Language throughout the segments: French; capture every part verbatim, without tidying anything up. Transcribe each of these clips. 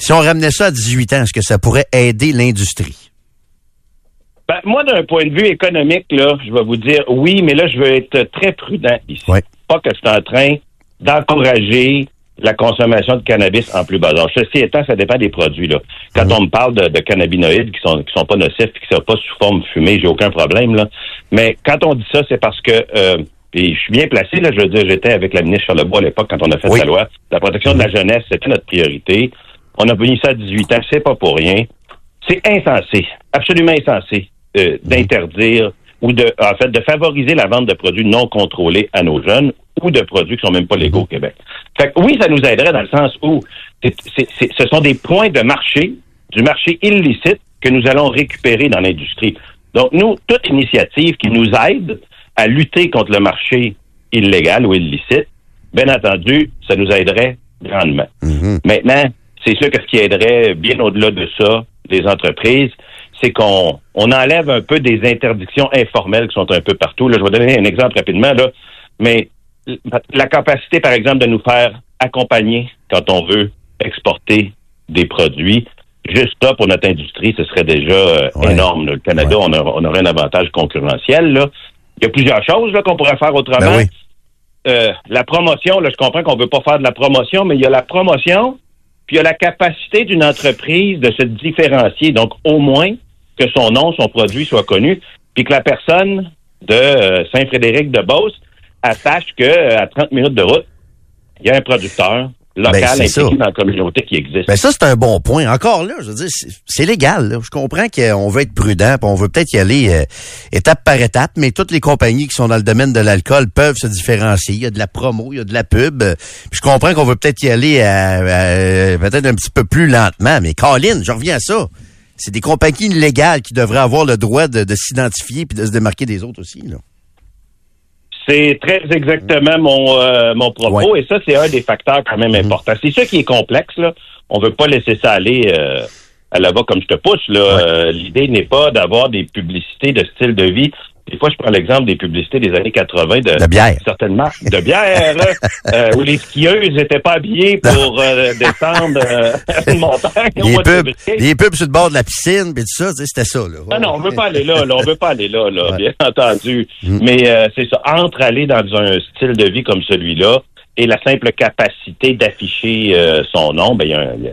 Si on ramenait ça à dix-huit ans, est-ce que ça pourrait aider l'industrie? Ben, moi, d'un point de vue économique, là, je vais vous dire oui, mais là, je veux être très prudent ici. Ouais. Pas que c'est en train d'encourager la consommation de cannabis en plus bas âge. Ceci étant, ça dépend des produits, là. Quand mmh. on me parle de, de cannabinoïdes qui sont qui sont pas nocifs et qui sont pas sous forme fumée, j'ai aucun problème, là. Mais quand on dit ça, c'est parce que euh, et je suis bien placé, là, je veux dire, j'étais avec la ministre Charlebois à l'époque quand on a fait oui. la loi. La protection mmh. de la jeunesse, c'était notre priorité. On a puni ça à dix-huit ans, c'est pas pour rien. C'est insensé, absolument insensé, euh, mmh. d'interdire ou de en fait de favoriser la vente de produits non contrôlés à nos jeunes ou de produits qui sont même pas légaux au Québec. Fait que oui, ça nous aiderait dans le sens où c'est, c'est, c'est, ce sont des points de marché, du marché illicite que nous allons récupérer dans l'industrie. Donc nous, toute initiative qui nous aide à lutter contre le marché illégal ou illicite, bien entendu, ça nous aiderait grandement. Mm-hmm. Maintenant, c'est sûr que ce qui aiderait bien au-delà de ça, les entreprises, c'est qu'on on enlève un peu des interdictions informelles qui sont un peu partout. Là, je vais donner un exemple rapidement, là, mais la capacité, par exemple, de nous faire accompagner quand on veut exporter des produits, juste là, pour notre industrie, ce serait déjà euh, ouais. énorme. Là. Le Canada, ouais. on, a, on aurait un avantage concurrentiel. Là. Il y a plusieurs choses là, qu'on pourrait faire autrement. Ben oui. euh, la promotion, là, je comprends qu'on ne veut pas faire de la promotion, mais il y a la promotion, puis il y a la capacité d'une entreprise de se différencier. Donc, au moins que son nom, son produit soit connu, puis que la personne de euh, Saint-Frédéric-de-Beauce à sache qu'à trente minutes de route, il y a un producteur local ben, impliqué ça. Dans la communauté qui existe. Ben ça, c'est un bon point. Encore là, je veux dire, c'est, c'est légal. Là. Je comprends qu'on veut être prudent, puis on veut peut-être y aller euh, étape par étape, mais toutes les compagnies qui sont dans le domaine de l'alcool peuvent se différencier. Il y a de la promo, il y a de la pub. Euh, puis je comprends qu'on veut peut-être y aller à, à, à, peut-être un petit peu plus lentement, mais Colin, je reviens à ça. C'est des compagnies légales qui devraient avoir le droit de, de s'identifier puis de se démarquer des autres aussi, là. C'est très exactement mon euh, mon propos, ouais. et ça, c'est un des facteurs quand même importants. C'est ça qui est complexe, là. On veut pas laisser ça aller euh, à la va comme je te pousse, là. Ouais. Euh, l'idée n'est pas d'avoir des publicités de style de vie. Des fois, je prends l'exemple des publicités des années quatre-vingt de, de bière. Certaines marques de bière, euh, où les skieuses n'étaient pas habillées pour euh, descendre euh, une montagne. Les pubs, les pubs sur le bord de la piscine, puis tout ça, c'était ça. Là. Ouais. Non, non, on veut pas aller là, là on veut pas aller là, là ouais. bien entendu. Mm. Mais euh, c'est ça, entre aller dans un style de vie comme celui-là et la simple capacité d'afficher euh, son nom, ben il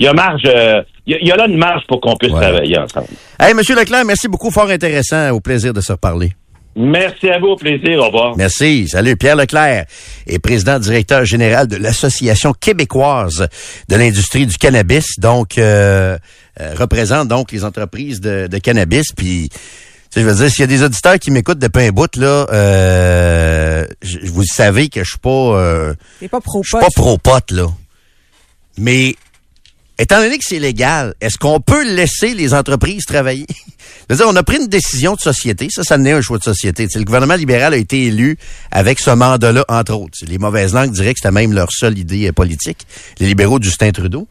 y, y a marge... Euh, Il y a là une marge pour qu'on puisse ouais. travailler ensemble. Hey, monsieur Leclerc, merci beaucoup. Fort intéressant. Au plaisir de se reparler. Merci à vous. Au plaisir. Au revoir. Merci. Salut. Pierre Leclerc est président-directeur général de l'Association québécoise de l'industrie du cannabis. Donc, euh, euh, représente donc les entreprises de, de cannabis. Puis, tu sais, je veux dire, s'il y a des auditeurs qui m'écoutent depuis un bout, là, euh, vous savez que je suis pas... Euh, T'es pas pro-pot. Je suis pas pro-pot, là. Mais... étant donné que c'est légal, est-ce qu'on peut laisser les entreprises travailler? C'est-à-dire, on a pris une décision de société. Ça, ça n'est un choix de société. T'sais, le gouvernement libéral a été élu avec ce mandat-là, entre autres. T'sais, les mauvaises langues diraient que c'était même leur seule idée politique. Les libéraux de Justin Trudeau.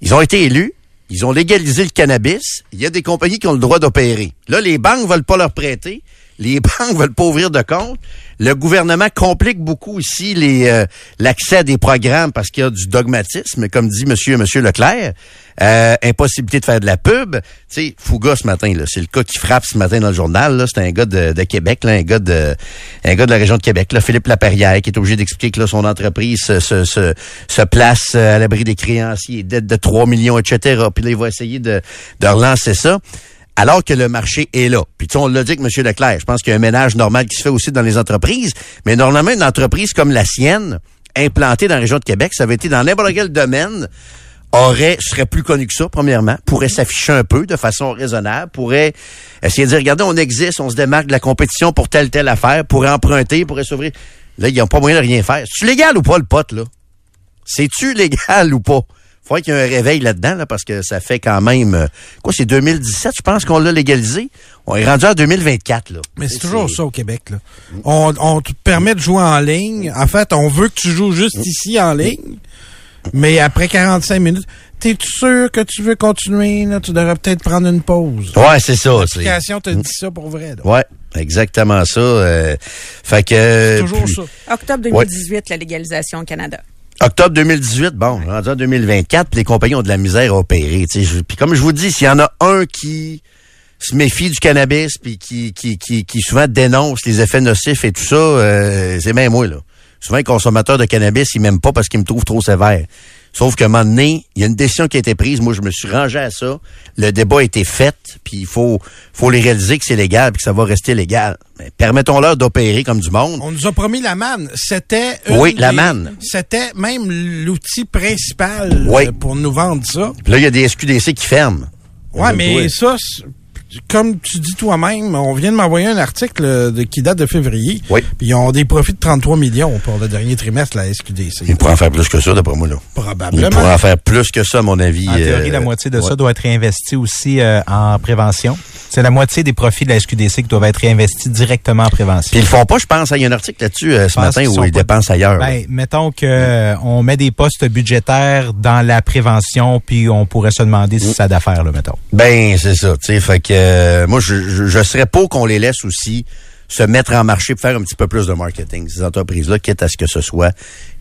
Ils ont été élus. Ils ont légalisé le cannabis. Il y a des compagnies qui ont le droit d'opérer. Là, les banques veulent pas leur prêter. Les banques veulent pas ouvrir de compte. Le gouvernement complique beaucoup ici les euh, l'accès à des programmes parce qu'il y a du dogmatisme, comme dit monsieur monsieur Leclerc. Euh, impossibilité de faire de la pub. Tu sais, Fouga ce matin, là, c'est le cas qui frappe ce matin dans le journal. Là, c'est un gars de, de Québec, là, un gars de un gars de la région de Québec, là, Philippe Laparrière, qui est obligé d'expliquer que là, son entreprise se, se, se, se place à l'abri des créanciers, dettes de trois millions, et cetera. Puis là, il va essayer de, de relancer ça. Alors que le marché est là. Puis tu sais, on l'a dit avec monsieur Leclerc, je pense qu'il y a un ménage normal qui se fait aussi dans les entreprises, mais normalement, une entreprise comme la sienne, implantée dans la région de Québec, ça avait été dans n'importe quel domaine, aurait serait plus connu que ça, premièrement, pourrait s'afficher un peu de façon raisonnable, pourrait essayer de dire, regardez, on existe, on se démarque de la compétition pour telle, telle affaire, pourrait emprunter, pourrait s'ouvrir. Là, ils n'ont pas moyen de rien faire. C'est-tu légal ou pas, le pote, là? C'est-tu légal ou pas? Il faudrait qu'il y ait un réveil là-dedans, là, parce que ça fait quand même... Quoi, c'est deux mille dix-sept, je pense qu'on l'a légalisé. On est rendu en deux mille vingt-quatre. Là. Mais c'est, c'est toujours c'est... ça au Québec. Là. Mmh. On, on te permet de jouer en ligne. En fait, on veut que tu joues juste mmh. ici en ligne, mais après quarante-cinq minutes... T'es-tu sûr que tu veux continuer? Là, tu devrais peut-être prendre une pause. Ouais, c'est ça. L'application te dit ça pour vrai. Donc. Ouais, exactement ça. Euh... Fait que... C'est toujours puis... ça. octobre deux mille dix-huit, ouais. La légalisation au Canada. Octobre deux mille dix-huit, bon, rendu en deux mille vingt-quatre, les compagnies ont de la misère à opérer. Puis comme je vous dis, s'il y en a un qui se méfie du cannabis puis qui, qui, qui, qui souvent dénonce les effets nocifs et tout ça, euh, c'est même moi, là. Souvent, les consommateurs de cannabis, ils m'aiment pas parce qu'ils me trouvent trop sévère. Sauf qu'à un moment donné, il y a une décision qui a été prise. Moi, je me suis rangé à ça. Le débat a été fait. Puis il faut, faut les réaliser que c'est légal puis que ça va rester légal. Mais permettons-leur d'opérer comme du monde. On nous a promis la manne. C'était une Oui, la des, manne. C'était même l'outil principal oui. pour nous vendre ça. Puis là, il y a des S Q D C qui ferment. Ouais, mais oui. ça, comme tu dis toi-même, on vient de m'envoyer un article de, qui date de février. Oui. Puis ils ont des profits de trente-trois millions pour le dernier trimestre, la S Q D C. Ils pourraient en faire plus que ça, d'après moi, là. Probablement. Ils pourraient en faire plus que ça, à mon avis. En théorie, euh, la moitié de ouais. ça doit être réinvesti aussi euh, en prévention. C'est la moitié des profits de la S Q D C qui doivent être réinvestis directement en prévention. Puis ils le font pas, je pense. Il y a un article là-dessus euh, ce matin où ils dépensent ailleurs. Ben, mettons que euh, on met des postes budgétaires dans la prévention, puis on pourrait se demander oui. si ça a d'affaires, là, mettons. Ben, c'est ça, tu sais. Fait que euh, moi, je, je, je serais pour qu'on les laisse aussi se mettre en marché pour faire un petit peu plus de marketing, ces entreprises-là, quitte à ce que ce soit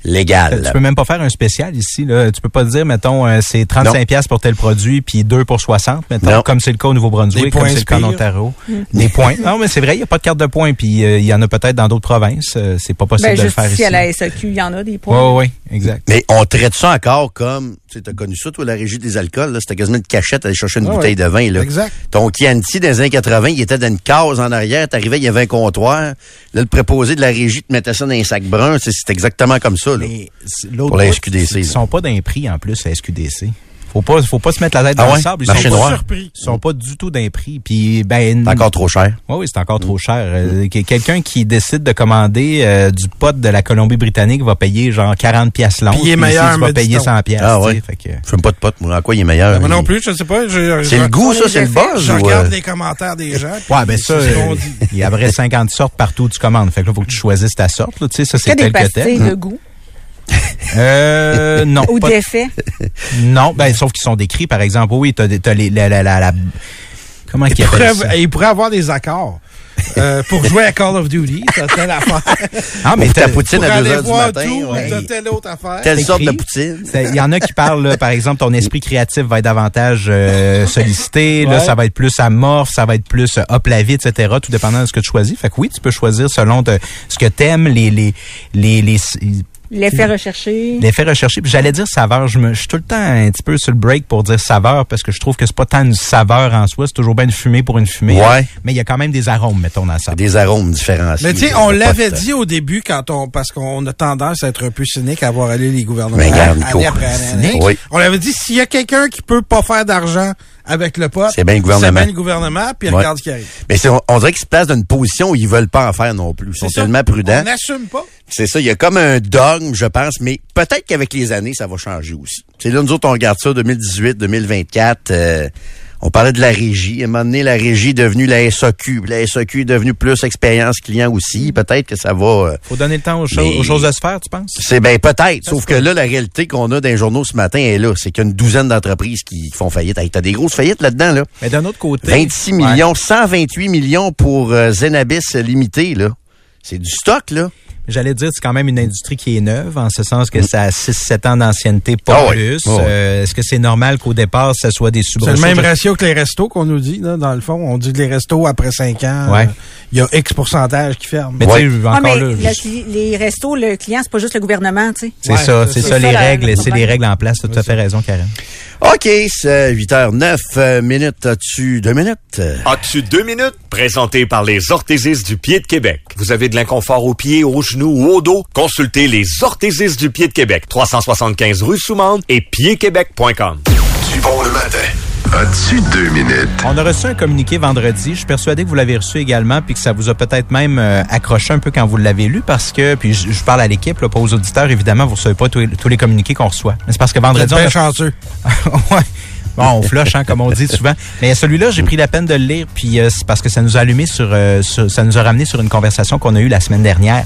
légal. Tu peux même pas faire un spécial ici, là. Tu peux pas dire, mettons, euh, c'est trente-cinq piastres pour tel produit, puis deux pour soixante, mettons, non. comme c'est le cas au Nouveau-Brunswick, comme c'est le cas en Ontario. Mmh. Des points. Non, mais c'est vrai, il n'y a pas de carte de points, puis il euh, y en a peut-être dans d'autres provinces. Euh, c'est pas possible ben, de le faire ici. À la S A Q, il y en a des points. Oui, oui, exact. Mais on traite ça encore comme, tu as connu ça, toi, la Régie des alcools, là, c'était quasiment une cachette à aller chercher une ah, bouteille ouais. de vin, là. Exact. Ton Chianti, dans les années quatre-vingts, il était dans une case en arrière, t'arrivais, il y avait un comptoir, là, le préposé de la Régie te mettait ça dans un sac brun, c'est exactement comme ça. Mais pour la S Q D C. Ils sont pas d'un prix en plus, la S Q D C. Faut pas, faut pas se mettre la tête dans ah ouais? le sable. Ils Marché sont noir. Pas surpris. Ils sont pas du tout d'un prix. Puis, ben. C'est encore trop cher. Oui, oui, c'est encore mmh. trop cher. Euh, Quelqu'un qui décide de commander euh, du pot de la Colombie-Britannique va payer genre quarante piastres l'once. Il est meilleur, si tu vas payer cent piastres. Ah ouais. Que... Je fume pas de pot. En quoi il est meilleur? Ben, moi non plus, je sais pas. C'est le goût, ça, c'est le buzz. Je regarde euh... les commentaires des gens. Ouais, ben ça, il y a vrai cinquante sortes partout où tu commandes. Fait que là, faut que tu choisisses ta sorte, là. Tu sais, ça, c'est tel que tel. goût. euh, non. Ou d'effet? Non, ben, sauf qu'ils sont décrits, par exemple. Oui, t'as, t'as les, la, la, la, la, comment qu'ils appellent ça? Ils pourraient avoir des accords. Euh, pour jouer à Call of Duty, t'as telle affaire. Ah, mais t'as Poutine à deux heures du matin. Tout, ouais. T'as telle autre affaire. Telle sorte de Poutine. Il y en a qui parlent, là, par exemple, ton esprit créatif va être davantage euh, sollicité, ouais. là, ça va être plus amorphe, ça va être plus euh, hop la vie, et cetera, tout dépendant de ce que tu choisis. Fait que oui, tu peux choisir selon te, ce que t'aimes, les, les, les, les, les l'effet recherché. L'effet recherché. Puis j'allais dire saveur. Je me, je suis tout le temps un petit peu sur le break pour dire saveur parce que je trouve que c'est pas tant une saveur en soi. C'est toujours bien une fumée pour une fumée. Ouais. Hein. Mais il y a quand même des arômes, mettons, dans ça. Des arômes différenciés. Mais tu sais, on l'avait dit au début quand on, parce qu'on a tendance à être un peu cynique à voir aller les gouvernements. Mais regarde, Nico. Année après année. Cynique. Oui. On l'avait dit, s'il y a quelqu'un qui peut pas faire d'argent avec le pot, c'est bien le gouvernement. C'est bien le gouvernement, puis ouais. regarde ce qui arrive. Mais on, on dirait qu'ils se placent dans une position où ils veulent pas en faire non plus. Ils sont tellement prudents. On n'assume pas. C'est ça, il y a comme un dogme, je pense, mais peut-être qu'avec les années, ça va changer aussi. C'est là, nous autres, on regarde ça, deux mille dix-huit, deux mille vingt-quatre, euh, on parlait de la régie. À un moment donné, la régie est devenue la S A Q. La S A Q est devenue plus expérience client aussi. Peut-être que ça va... Euh, faut donner le temps aux, cho aux choses à se faire, tu penses? C'est ben peut-être, sauf que là, la réalité qu'on a dans les journaux ce matin est là. C'est qu'il y a une douzaine d'entreprises qui font faillite. Hey, t'as des grosses faillites là-dedans, là. Mais d'un autre côté... vingt-six millions, ouais. cent vingt-huit millions pour euh, Zenabis Limité, là. C'est du stock, là. J'allais dire, c'est quand même une industrie qui est neuve, en ce sens que ça a six sept ans d'ancienneté, pas oh plus. Oui. Oh euh, Est-ce que c'est normal qu'au départ, ça soit des subventions? C'est le même ratio que les restos qu'on nous dit, là, dans le fond. On dit que les restos, après cinq ans, il ouais. euh, y a X pourcentage qui ferment. Mais ouais. tu sais, encore ah, mais là... Le, les restos, le client, c'est pas juste le gouvernement, tu sais. C'est ouais, ça, c'est ça, ça, les ça, règles. C'est les règles en place. Tu as tout à fait raison, Karen. OK, c'est huit heures neuf minutes. As-tu deux minutes? As-tu deux minutes? Présenté par les orthésistes du pied de Québec. Vous avez de l'inconfort aux pieds, aux genoux ou au dos? Consultez les orthésistes du pied de Québec. trois cent soixante-quinze rue Soumande et pied québec point com. Du bon le matin. As-tu deux minutes? On a reçu un communiqué vendredi. Je suis persuadé que vous l'avez reçu également puis que ça vous a peut-être même euh, accroché un peu quand vous l'avez lu parce que, puis je, je parle à l'équipe, pas aux auditeurs, évidemment, vous ne recevez pas tous les, tous les communiqués qu'on reçoit. C'est parce que vendredi... On a... chanceux. ouais. Bon, on flush, hein, comme on dit souvent. Mais celui-là, j'ai pris la peine de le lire puis euh, c'est parce que ça nous a allumé sur, euh, sur... Ça nous a ramené sur une conversation qu'on a eue la semaine dernière.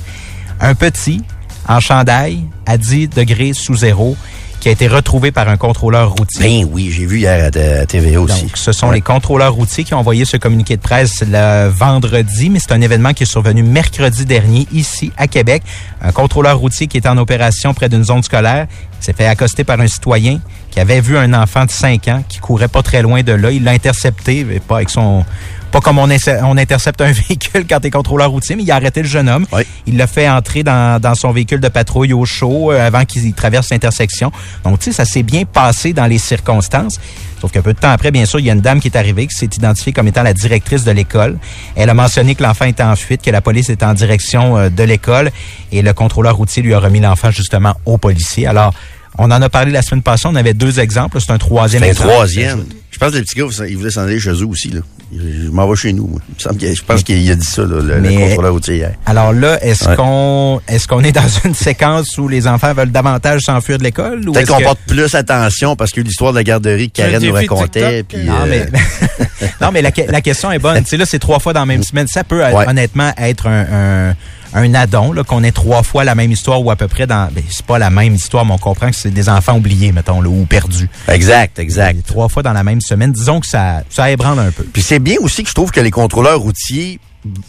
Un petit, en chandail, à dix degrés sous zéro... qui a été retrouvé par un contrôleur routier. Ben oui, j'ai vu hier à, à T V A aussi. Donc, ce sont ouais. les contrôleurs routiers qui ont envoyé ce communiqué de presse le vendredi, mais c'est un événement qui est survenu mercredi dernier ici à Québec. Un contrôleur routier qui était en opération près d'une zone scolaire s'est fait accoster par un citoyen qui avait vu un enfant de cinq ans qui courait pas très loin de là. Il l'a intercepté, mais pas avec son... Pas comme on, essa- on intercepte un véhicule quand t'es contrôleur routier, mais il a arrêté le jeune homme. Oui. Il l'a fait entrer dans, dans son véhicule de patrouille au chaud euh, avant qu'il traverse l'intersection. Donc, tu sais, ça s'est bien passé dans les circonstances. Sauf qu'un peu de temps après, bien sûr, il y a une dame qui est arrivée, qui s'est identifiée comme étant la directrice de l'école. Elle a mentionné que l'enfant était en fuite, que la police était en direction euh, de l'école. Et le contrôleur routier lui a remis l'enfant, justement, au policier. Alors, on en a parlé la semaine passée. On avait deux exemples. C'est un troisième exemple. C'est un troisième. Je pense que les petits gars, ils voulaient s'en aller chez eux aussi, là. Je m'en vais chez nous, moi. Il me semble que, je pense qu'il a dit ça, là, le, le contrôleur routier hier. Alors là, est-ce ouais. qu'on est-ce qu'on est dans une séquence où les enfants veulent davantage s'enfuir de l'école? Peut-être qu'on que... porte plus attention parce que l'histoire de la garderie que Karen nous racontait. Puis, non, euh... mais, non, mais la, la question est bonne. Là, c'est trois fois dans la même semaine. Ça peut, ouais. honnêtement, être un... un un addon, là, qu'on ait trois fois la même histoire ou à peu près dans... Ben, c'est pas la même histoire, mais on comprend que c'est des enfants oubliés, mettons, là, ou perdus. Exact, exact. Et trois fois dans la même semaine. Disons que ça, ça ébranle un peu. Puis c'est bien aussi que je trouve que les contrôleurs routiers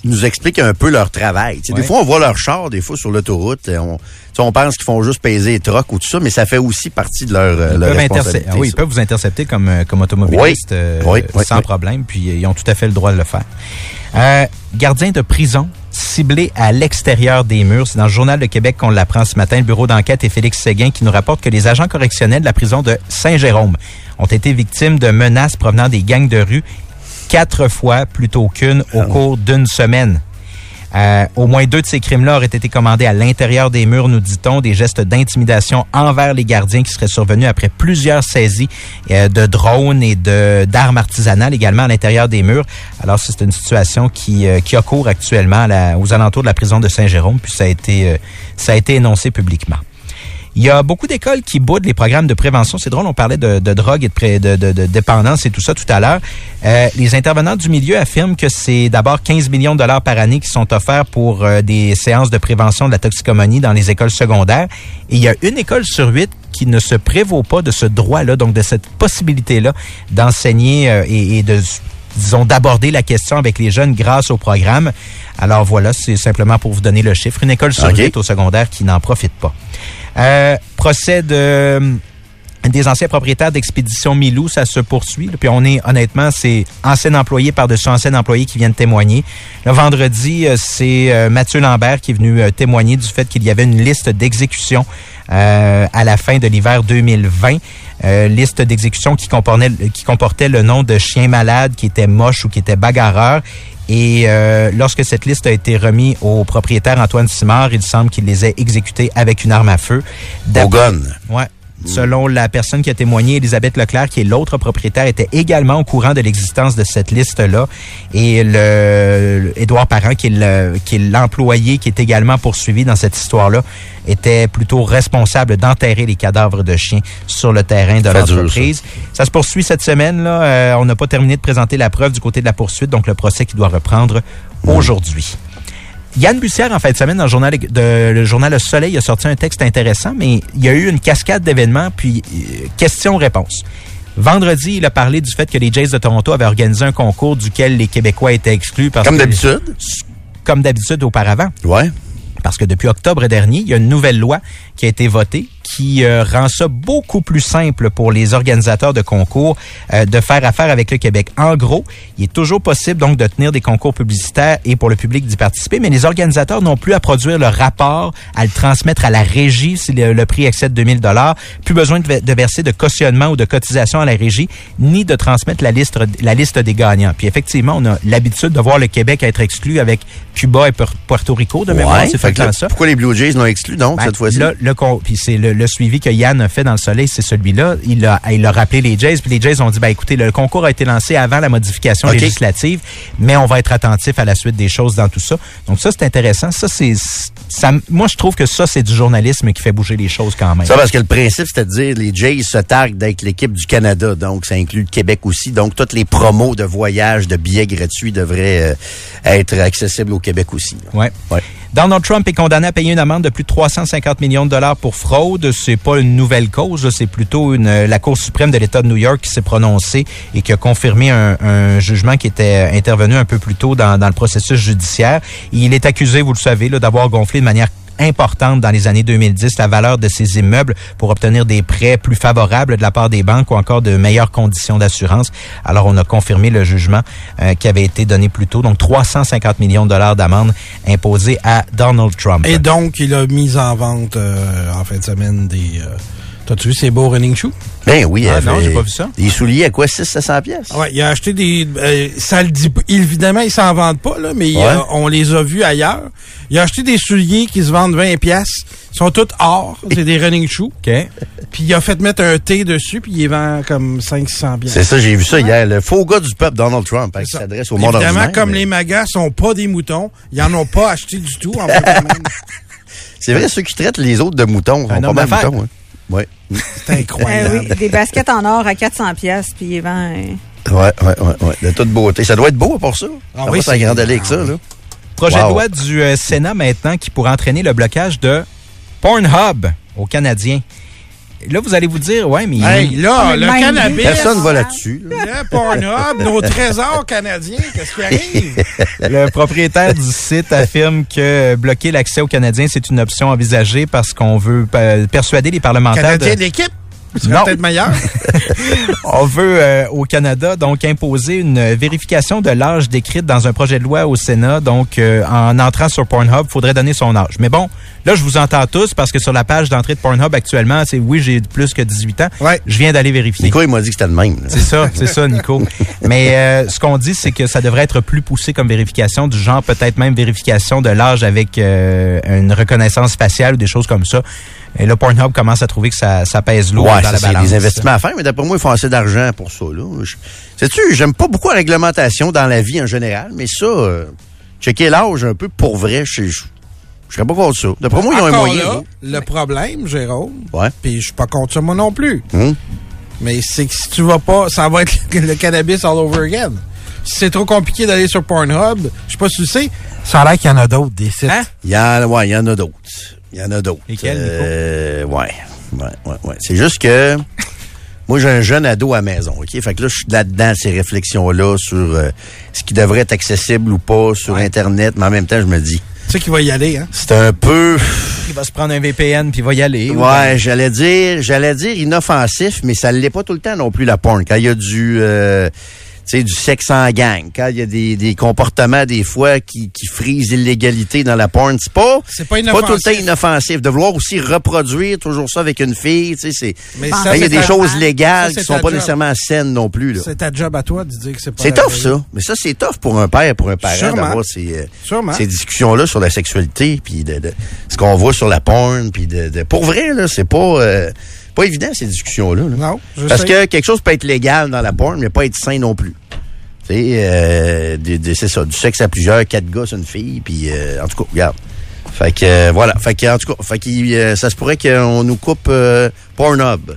nous expliquent un peu leur travail. Ouais. Des fois, on voit leur char, des fois, sur l'autoroute. On, on pense qu'ils font juste peser les trocs ou tout ça, mais ça fait aussi partie de leur, euh, leur responsabilité. Ah oui, ils peuvent vous intercepter comme, comme automobiliste oui. Euh, oui, oui, sans oui. problème, puis ils ont tout à fait le droit de le faire. Euh, gardien de prison ciblé à l'extérieur des murs. C'est dans le Journal de Québec qu'on l'apprend ce matin. Le bureau d'enquête et Félix Séguin qui nous rapporte que les agents correctionnels de la prison de Saint-Jérôme ont été victimes de menaces provenant des gangs de rue quatre fois plutôt qu'une au cours d'une semaine. Euh, au moins deux de ces crimes-là auraient été commandés à l'intérieur des murs, nous dit-on, des gestes d'intimidation envers les gardiens qui seraient survenus après plusieurs saisies euh, de drones et de d'armes artisanales également à l'intérieur des murs. Alors, c'est une situation qui euh, qui a cours actuellement là, aux alentours de la prison de Saint-Jérôme, puis ça a été euh, ça a été énoncé publiquement. Il y a beaucoup d'écoles qui boudent les programmes de prévention. C'est drôle, on parlait de, de drogue et de, pré, de, de, de dépendance et tout ça tout à l'heure. Euh, les intervenants du milieu affirment que c'est d'abord quinze millions de dollars par année qui sont offerts pour euh, des séances de prévention de la toxicomanie dans les écoles secondaires. Et il y a une école sur huit qui ne se prévaut pas de ce droit-là, donc de cette possibilité-là d'enseigner euh, et, et de... disons, d'aborder la question avec les jeunes grâce au programme. Alors voilà, c'est simplement pour vous donner le chiffre. Une école sur huit au secondaire qui n'en profite pas. Euh, procès de, des anciens propriétaires d'Expédition Milou, ça se poursuit. Puis on est, honnêtement, c'est ancien employé par-dessus ancien employé qui viennent témoigner. Le vendredi, c'est Mathieu Lambert qui est venu témoigner du fait qu'il y avait une liste d'exécutions euh, à la fin de l'hiver deux mille vingt. Euh, liste d'exécution qui comportait, qui comportait le nom de chiens malades qui étaient moches ou qui étaient bagarreurs. Et euh, lorsque cette liste a été remise au propriétaire Antoine Simard, il semble qu'il les ait exécutés avec une arme à feu. Au gun. Ouais. Mmh. Selon la personne qui a témoigné, Élisabeth Leclerc, qui est l'autre propriétaire, était également au courant de l'existence de cette liste-là. Et le, le Édouard Parent, qui est, le, qui est l'employé qui est également poursuivi dans cette histoire-là, était plutôt responsable d'enterrer les cadavres de chiens sur le terrain de l'entreprise. Dur, ça. ça se poursuit cette semaine. Là, euh, on n'a pas terminé de présenter la preuve du côté de la poursuite, donc le procès qui doit reprendre mmh. aujourd'hui. Yann Bussière, en fin de semaine, dans le journal, de, le journal Le Soleil, a sorti un texte intéressant, mais il y a eu une cascade d'événements, puis euh, question-réponse. Vendredi, il a parlé du fait que les Jays de Toronto avaient organisé un concours duquel les Québécois étaient exclus. Parce comme que, d'habitude? Comme d'habitude auparavant. Ouais. Parce que depuis octobre dernier, il y a une nouvelle loi qui a été votée qui euh, rend ça beaucoup plus simple pour les organisateurs de concours euh, de faire affaire avec le Québec. En gros, il est toujours possible donc de tenir des concours publicitaires et pour le public d'y participer, mais les organisateurs n'ont plus à produire le rapport, à le transmettre à la régie si le, le prix excède deux mille dollars, plus besoin de, de verser de cautionnement ou de cotisation à la régie, ni de transmettre la liste, la liste des gagnants. Puis effectivement, on a l'habitude de voir le Québec être exclu avec Cuba et Puerto Rico de mémoire. Ouais, c'est fait que là, ça. Pourquoi les Blue Jays l'ont exclu donc ben, cette fois-ci? Là, le, puis c'est le Le suivi que Yann a fait dans le Soleil, c'est celui-là. Il a, il a rappelé les Jays, puis les Jays ont dit, ben écoutez, le concours a été lancé avant la modification okay. législative, mais on va être attentif à la suite des choses dans tout ça. Donc ça, c'est intéressant. Ça, c'est, ça, moi, je trouve que ça, c'est du journalisme qui fait bouger les choses quand même. Ça, parce que le principe, c'est de dire, les Jays se targuent d'être l'équipe du Canada, donc ça inclut le Québec aussi. Donc toutes les promos de voyages, de billets gratuits devraient euh, être accessibles au Québec aussi. Oui. Ouais. Donald Trump est condamné à payer une amende de plus de trois cent cinquante millions de dollars pour fraude. Rive-Sud, c'est pas une nouvelle cause, c'est plutôt une, la Cour suprême de l'État de New York qui s'est prononcée et qui a confirmé un, un jugement qui était intervenu un peu plus tôt dans, dans le processus judiciaire. Il est accusé, vous le savez, là, d'avoir gonflé de manière importante dans les années deux mille dix la valeur de ces immeubles pour obtenir des prêts plus favorables de la part des banques ou encore de meilleures conditions d'assurance. Alors, on a confirmé le jugement euh, qui avait été donné plus tôt. Donc, trois cent cinquante millions de dollars d'amende imposée à Donald Trump. Et donc, il a mis en vente euh, en fin de semaine des... Euh T'as-tu vu ses beaux running shoes? Ben oui. Ah non, j'ai pas vu ça. Des souliers à quoi? six cents pièces? Ouais, il a acheté des... Euh, ça le dit pas. Évidemment, ils s'en vendent pas, là, mais ouais. il a, on les a vus ailleurs. Il a acheté des souliers qui se vendent vingt pièces. Ils sont tous or. C'est des running shoes. OK. Puis il a fait mettre un thé dessus, puis il les vend comme cinq cents pièces. C'est ça, j'ai vu ça ouais. hier. Le faux gars du peuple, Donald Trump, hein, qui s'adresse au monde ordinaire. Évidemment, ordinaire, comme mais... les magas sont pas des moutons, ils en ont pas acheté du tout. En C'est vrai, ceux qui traitent les autres de moutons sont pas mal moutons. Hein. Ouais. C'est incroyable. Euh, oui, des baskets en or à quatre cents pièces, puis il vend. Hein. Ouais, ouais, ouais, ouais. De toute beauté. Ça doit être beau pour ça. Ah ça oui, va s'agrandaler avec ça, là. Projet wow. de loi du euh, Sénat maintenant qui pourrait entraîner le blocage de Pornhub aux Canadiens. Là, vous allez vous dire, ouais, mais... Hey, là, le cannabis... Personne ne va là-dessus. Là. Le Pornhub, nos trésors canadiens, qu'est-ce qui arrive? Le propriétaire du site affirme que bloquer l'accès aux Canadiens, c'est une option envisagée parce qu'on veut persuader les parlementaires... Canadiens de l'équipe? C'est peut-être meilleur. On veut, euh, au Canada, donc imposer une vérification de l'âge décrite dans un projet de loi au Sénat. Donc, euh, en entrant sur Pornhub, il faudrait donner son âge. Mais bon, là, je vous entends tous parce que sur la page d'entrée de Pornhub, actuellement, c'est « Oui, j'ai plus que dix-huit ans ouais. ». Je viens d'aller vérifier. Nico, il m'a dit que c'était le même. Là. C'est ça, c'est ça, Nico. Mais euh, ce qu'on dit, c'est que ça devrait être plus poussé comme vérification, du genre peut-être même vérification de l'âge avec euh, une reconnaissance faciale ou des choses comme ça. Et là, Pornhub commence à trouver que ça, ça pèse lourd ouais, dans ça, la balance. C'est des investissements à faire, mais d'après moi, ils font assez d'argent pour ça. Là. Je, sais-tu, j'aime pas beaucoup la réglementation dans la vie en général, mais ça, euh, checker l'âge un peu pour vrai, je, je, je serais pas contre ça. D'après moi, ils ont Encore un moyen. Là, le problème, Jérôme, ouais. puis je suis pas contre ça moi non plus, hum. mais c'est que si tu vas pas, ça va être le cannabis all over again. Si c'est trop compliqué d'aller sur Pornhub, je sais pas si tu le sais, ça a l'air qu'il y en a d'autres, des sites. Hein? Il y en, ouais, il y en a d'autres. Il y en a d'autres. Lesquels, Nico? Euh, ouais, ouais, ouais, ouais. C'est juste que moi, j'ai un jeune ado à la maison, OK? Fait que là, je suis là-dedans, ces réflexions-là sur euh, ce qui devrait être accessible ou pas sur ouais. Internet, mais en même temps, je me dis... Tu sais qu'il va y aller, hein? C'est un peu... Il va se prendre un V P N puis il va y aller. Ouais, ouais. j'allais dire j'allais dire inoffensif, mais ça ne l'est pas tout le temps non plus, la porn. Quand il y a du... Euh, tu sais, du sexe en gang. Quand il y a des, des comportements, des fois, qui, qui frisent l'illégalité dans la porn, c'est pas, c'est pas, pas tout le temps inoffensif. De vouloir aussi reproduire toujours ça avec une fille, tu sais, c'est... Mais ben, ça, il y a des choses légales ça, qui sont pas job. nécessairement saines non plus, là. C'est ta job à toi de dire que c'est pas... C'est tough, vieille. ça. Mais ça, c'est tough pour un père, pour un parent, Sûrement. d'avoir ces, euh, ces discussions-là sur la sexualité, puis de, de, ce qu'on voit sur la porn, puis de, de... Pour vrai, là, c'est pas... Euh, pas évident, ces discussions-là. Là. Non, je Parce sais. que quelque chose peut être légal dans la porn, mais pas être sain non plus. Tu sais, euh, des, des, c'est ça, du sexe à plusieurs, quatre gars, c'est une fille, puis euh, en tout cas, regarde. Fait que, euh, voilà. Fait que, en tout cas, fait que, euh, ça se pourrait qu'on nous coupe euh, Pornhub.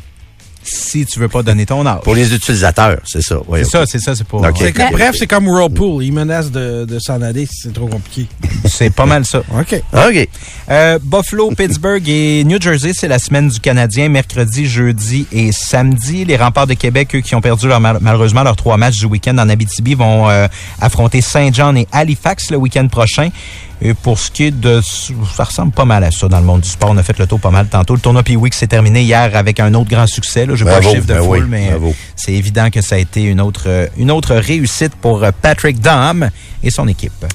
Si tu veux pas donner ton âge. Pour les utilisateurs, c'est ça. Oui, c'est okay. ça, c'est ça, c'est pour... Okay. C'est comme, bref, c'est comme Whirlpool. Ils menacent de, de s'en aller si c'est trop compliqué. C'est pas mal ça. OK. OK. Euh, Buffalo, Pittsburgh et New Jersey, c'est la semaine du Canadien, mercredi, jeudi et samedi. Les Remparts de Québec, eux, qui ont perdu leur, malheureusement leurs trois matchs du week-end en Abitibi, vont euh, affronter Saint-Jean et Halifax le week-end prochain. Et pour ce qui est de... Ça ressemble pas mal à ça dans le monde du sport. On a fait le tour pas mal tantôt. Le tournoi Pee-Wee qui s'est terminé hier avec un autre grand succès. Je n'ai pas le chiffre de ben foule, oui, mais ben c'est évident que ça a été une autre, une autre réussite pour Patrick Dahm et son équipe.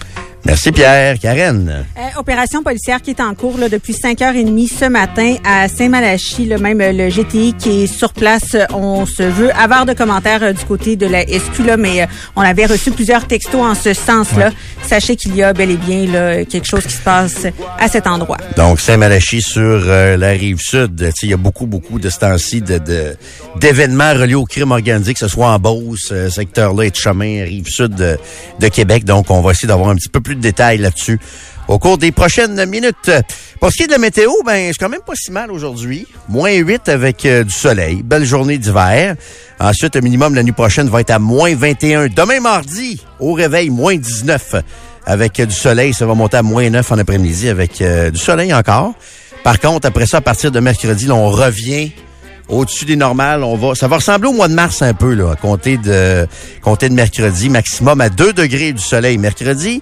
Merci Pierre. Karen. Euh, opération policière qui est en cours là, depuis cinq heures trente ce matin à Saint-Malachie. Là, même le G T I qui est sur place, on se veut avare de commentaires euh, du côté de la S Q, là, mais euh, on avait reçu plusieurs textos en ce sens-là. Ouais. Sachez qu'il y a bel et bien là, quelque chose qui se passe à cet endroit. Donc Saint-Malachie sur euh, la Rive-Sud. Il y a beaucoup, beaucoup de ce temps-ci de, de, d'événements reliés au crime organisé, que ce soit en Beauce, euh, secteur-là et de chemin, Rive-Sud de, de Québec. Donc on va essayer d'avoir un petit peu plus de détails là-dessus au cours des prochaines minutes. Pour ce qui est de la météo, ben c'est quand même pas si mal aujourd'hui. moins huit avec euh, du soleil. Belle journée d'hiver. Ensuite, le minimum la nuit prochaine va être à moins vingt et un. Demain mardi, au réveil, moins dix-neuf avec euh, du soleil. Ça va monter à moins neuf en après-midi avec euh, du soleil encore. Par contre, après ça, à partir de mercredi, là, on revient au-dessus des normales. On va, ça va ressembler au mois de mars un peu, là, à compter de, compter de mercredi, maximum à deux degrés du soleil mercredi.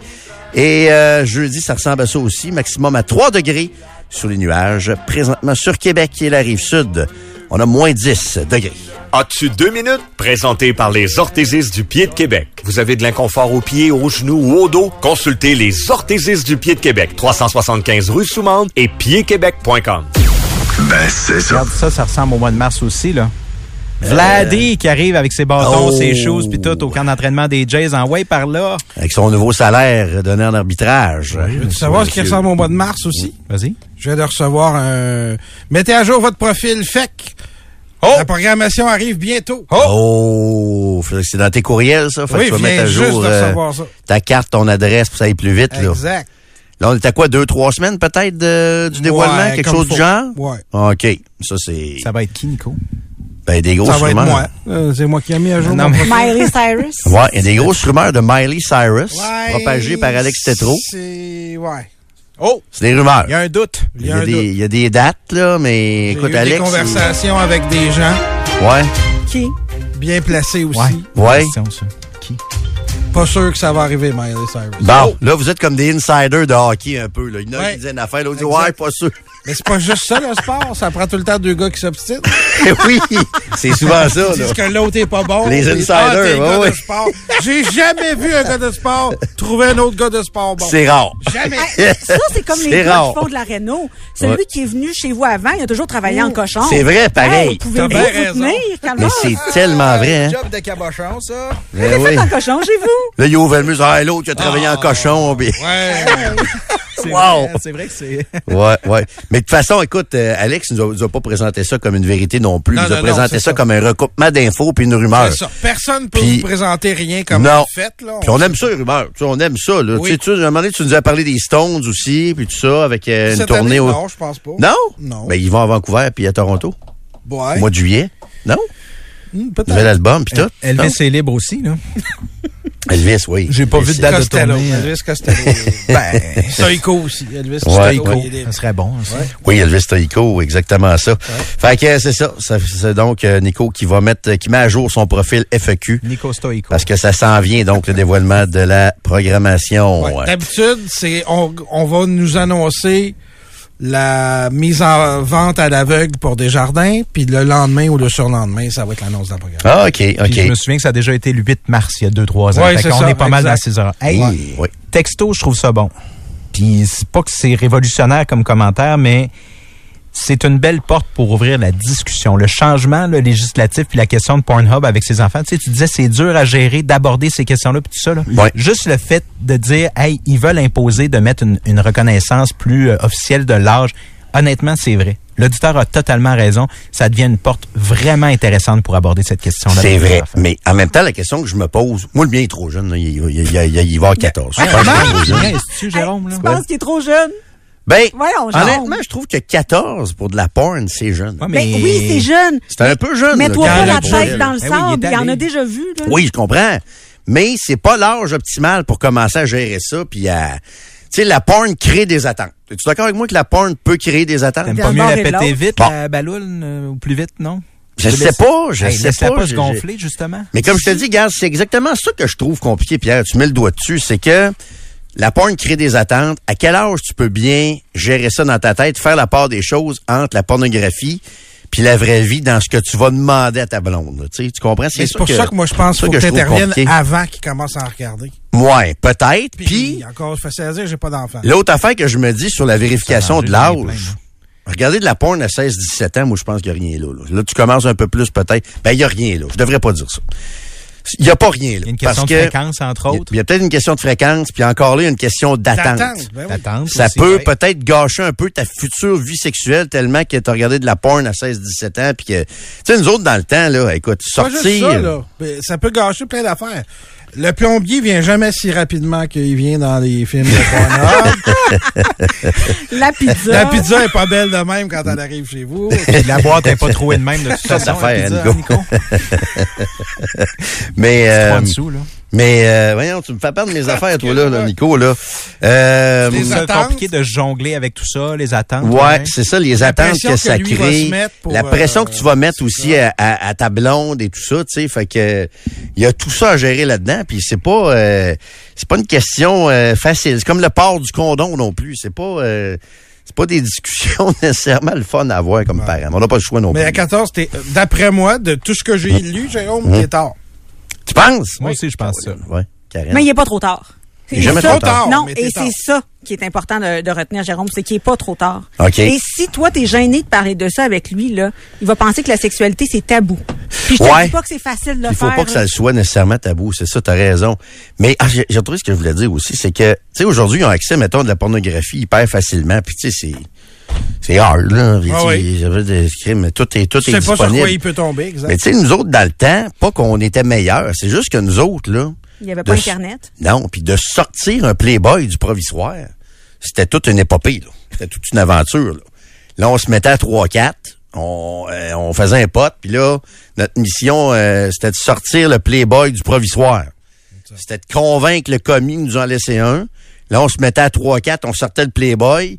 Et euh, jeudi, ça ressemble à ça aussi, maximum à trois degrés sous les nuages, présentement sur Québec et la Rive-Sud. On a moins dix degrés. As-tu deux minutes? Présenté par les orthésistes du pied de Québec. Vous avez de l'inconfort aux pieds, aux genoux ou au dos? Consultez les orthésistes du pied de Québec. trois cent soixante-quinze rue Soumande et pied québec point com. Ben, c'est ça. Regarde ça, ça ressemble au mois de mars aussi, là. Euh... Vladé qui arrive avec ses bâtons, oh. ses shoes, puis tout au camp d'entraînement des Jays en way par là. Avec son nouveau salaire donné en arbitrage. Oui, je veux savoir ce qui ressemble au mois de mars aussi. Oui. Vas-y. Je viens de recevoir un... Mettez à jour votre profil F E C. Oh. La programmation arrive bientôt. Oh! oh. C'est dans tes courriels, ça? Fait oui, que tu vas mettre à jour euh, ça. ta carte, ton adresse, pour ça aille plus vite. Exact. Là, là on est à quoi? Deux, trois semaines peut-être de, du dévoilement? Ouais, quelque chose faut. du genre? Oui. OK. Ça, c'est... Ça va être qui, Nico? Ben, des grosses rumeurs. Moi. Euh, c'est moi qui ai mis à jour. Non, mais... Miley Cyrus. Ouais, il y a des grosses rumeurs de Miley Cyrus, ouais, propagées par Alex Tétrault. C'est... Ouais. Oh! C'est des rumeurs. Il y a un doute. Il y, y, y a des dates, là, mais écoute, eu Alex... des conversations il... avec des gens. Ouais. Qui? Bien placé aussi. Ouais. ouais. Qui? Pas sûr que ça va arriver, Miley Cyrus. Bon, oh. là, vous êtes comme des insiders de hockey un peu, là. Il y en a ouais. qui disent une affaire, l'autre dit « ouais, pas sûr ». Mais c'est pas juste ça, le sport. Ça prend tout le temps deux gars qui s'obstinent. Oui, c'est souvent ça. Ils disent que l'autre est pas bon. Les insiders, ah, oui. oui. J'ai jamais vu un gars de sport trouver un autre gars de sport bon. C'est rare. Jamais. Ah, ça, c'est comme c'est les gars rare. qui font de la réno. Celui ouais. qui est venu chez vous avant, il a toujours travaillé mmh. en cochon. C'est vrai, pareil. Hey, T'as bien raison. Tenir, Mais c'est ah, tellement euh, vrai. C'est un job de cabochon, ça. Vous l'avez fait en cochon chez vous. Là, il a ouvert le musée. Ah, l'autre qui a travaillé oh. en cochon. Ouais. C'est, wow. vrai, c'est vrai que c'est... ouais, ouais. Mais de toute façon, écoute, euh, Alex nous a, nous a pas présenté ça comme une vérité non plus. Il nous a non, présenté ça, ça comme un recoupement d'infos puis une rumeur. C'est ça. Personne ne peut pis... vous présenter rien comme vous faites, là. Puis on aime ça, les rumeurs. Tu sais, on aime ça, là. Oui. Tu sais, tu, à un moment donné, tu nous as parlé des Stones aussi, puis tout ça, avec euh, une tournée... Année, au... Non, je pense pas. Non? Non. Ben, ils vont à Vancouver puis à Toronto. Ouais. Au mois de juillet. Non? Mmh, peut-être. Nouvel album, puis tout. Elvis est libre aussi, là. Elvis, oui. J'ai pas Elvis vu de date Costello, de tournée. Elvis Costello. ben, Stoïco aussi. Elvis Stoïco. Ouais, ouais. Ça serait bon. Ça. Ouais. Oui, Elvis Stoïco, exactement ça. Ouais. Fait que c'est ça. C'est donc Nico qui va mettre, qui met à jour son profil F A Q. Nico Stoïco. Parce que ça s'en vient, donc, le dévoilement de la programmation. Ouais. D'habitude, c'est, on, on va nous annoncer la mise en vente à l'aveugle pour Desjardins, puis le lendemain ou le surlendemain, ça va être l'annonce dans le programme. Ah, OK, OK. Puis je me souviens que ça a déjà été le huit mars, il y a deux trois ans. Oui, c'est ça. On est pas exact. mal dans six heures. Hey, ouais. oui. texto, je trouve ça bon. Puis c'est pas que c'est révolutionnaire comme commentaire, mais c'est une belle porte pour ouvrir la discussion. Le changement là, législatif puis la question de Pornhub avec ses enfants. Tu sais, tu disais c'est dur à gérer, d'aborder ces questions-là puis tout ça. Là. Oui. Juste le fait de dire, hey, ils veulent imposer de mettre une, une reconnaissance plus euh, officielle de l'âge. Honnêtement, c'est vrai. L'auditeur a totalement raison. Ça devient une porte vraiment intéressante pour aborder cette question-là. C'est vrai. Mais en même temps, la question que je me pose, moi, le mien est trop jeune. Là. Il, il, il, il, il, il va à quatorze. Je pense qu'il est trop jeune. Ben, voyons, honnêtement, je trouve que quatorze pour de la porn, c'est jeune. Ouais, mais... ben, oui, c'est jeune. C'est un peu jeune. Mets-toi pas la tête dans le sable, il y en a déjà vu. Là. Oui, je comprends. Mais c'est pas l'âge optimal pour commencer à gérer ça. Puis à... Tu sais, la porn crée des attentes. Es-tu d'accord avec moi que la porn peut créer des attentes? T'aimes pas mieux la péter vite, bon. la balloune, euh, ou plus vite, non? Je sais pas, je hey, sais pas. pas se gonfler, justement. Mais comme je te dis, regarde, c'est exactement ça que je trouve compliqué, Pierre. Tu mets le doigt dessus, c'est que... La porn crée des attentes. À quel âge tu peux bien gérer ça dans ta tête, faire la part des choses entre la pornographie puis la vraie vie dans ce que tu vas demander à ta blonde? Tu sais, tu comprends? C'est, c'est pour que, ça que moi, je pense qu'il faut que, que tu interviennes avant qu'il commence à en regarder. Ouais, peut-être. Puis, encore facile à dire, j'ai pas d'enfant. L'autre affaire que je me dis sur la vérification de l'âge, plein, regarder de la porn à seize dix-sept ans, moi, je pense qu'il n'y a rien là, là. Là, tu commences un peu plus, peut-être. Ben, il n'y a rien là. Je devrais pas dire ça. Il n'y a pas rien, là. Il y a une question de fréquence, entre autres. Il y a peut-être une question de fréquence, puis encore là, il y a une question d'attente. D'attente, ben oui. D'attente, ça peut vrai. peut-être gâcher un peu ta future vie sexuelle tellement que t'as regardé de la porn à seize dix-sept ans, puis que... Tu sais, nous autres, dans le temps, là, écoute, sortir... Pas juste ça, là. Ça peut gâcher plein d'affaires. Le plombier vient jamais si rapidement qu'il vient dans les films de Pornhub. La pizza. La pizza est pas belle de même quand elle arrive chez vous. La boîte est pas trouée de même de toute façon. Ça, ça fait, Nico. Mais, euh, dessous, là. Mais euh, voyons, tu me fais perdre mes affaires, toi, là, là, Nico, là. Euh, c'est compliqué de jongler avec tout ça, les attentes. Ouais, c'est ça, les attentes que, que ça crée. La pression euh, que tu vas mettre aussi à, à, à ta blonde et tout ça, tu sais, fait que il y a tout ça à gérer là-dedans, puis c'est pas euh, c'est pas une question euh, facile. C'est comme le port du condom non plus, c'est pas... Euh, c'est pas des discussions nécessairement le fun à avoir comme ouais. parents. On n'a pas le choix non plus. Mais à quatorze, t'es, d'après moi, de tout ce que j'ai lu, Jérôme, il mmh. est tard. Tu penses? Moi oui. aussi, je pense oui. ça. Ouais. Karen. Mais il n'est pas trop tard. Il n'est jamais trop tard. Non, et tard. C'est ça qui est important de, de retenir, Jérôme, c'est qu'il n'est pas trop tard. Okay. Et si toi, t'es gêné de parler de ça avec lui, là, il va penser que la sexualité, c'est tabou. Puis je te ouais. dis pas que c'est facile de le faire. Il faut pas que ça le soit nécessairement tabou, c'est ça, t'as raison. Mais ah, j'ai, j'ai trouvé ce que je voulais dire aussi, c'est que, tu sais, aujourd'hui, ils ont accès, mettons, de la pornographie hyper facilement, puis tu sais, c'est, c'est hard, là. Ah oui. Mais tout est, tout tu est sais disponible. Pas sur quoi il peut tomber, exactement. Mais tu sais, nous autres, dans le temps, pas qu'on était meilleurs, c'est juste que nous autres, là, il n'y avait pas Internet. Non, puis de sortir un Playboy du provisoire, c'était toute une épopée, là. C'était toute une aventure, là. Là, on se mettait à trois quatre, on, euh, on faisait un pote, puis là, notre mission, euh, c'était de sortir le Playboy du provisoire. C'était de convaincre le commis de nous en laisser un. Là, on se mettait à trois quatre, on sortait le Playboy,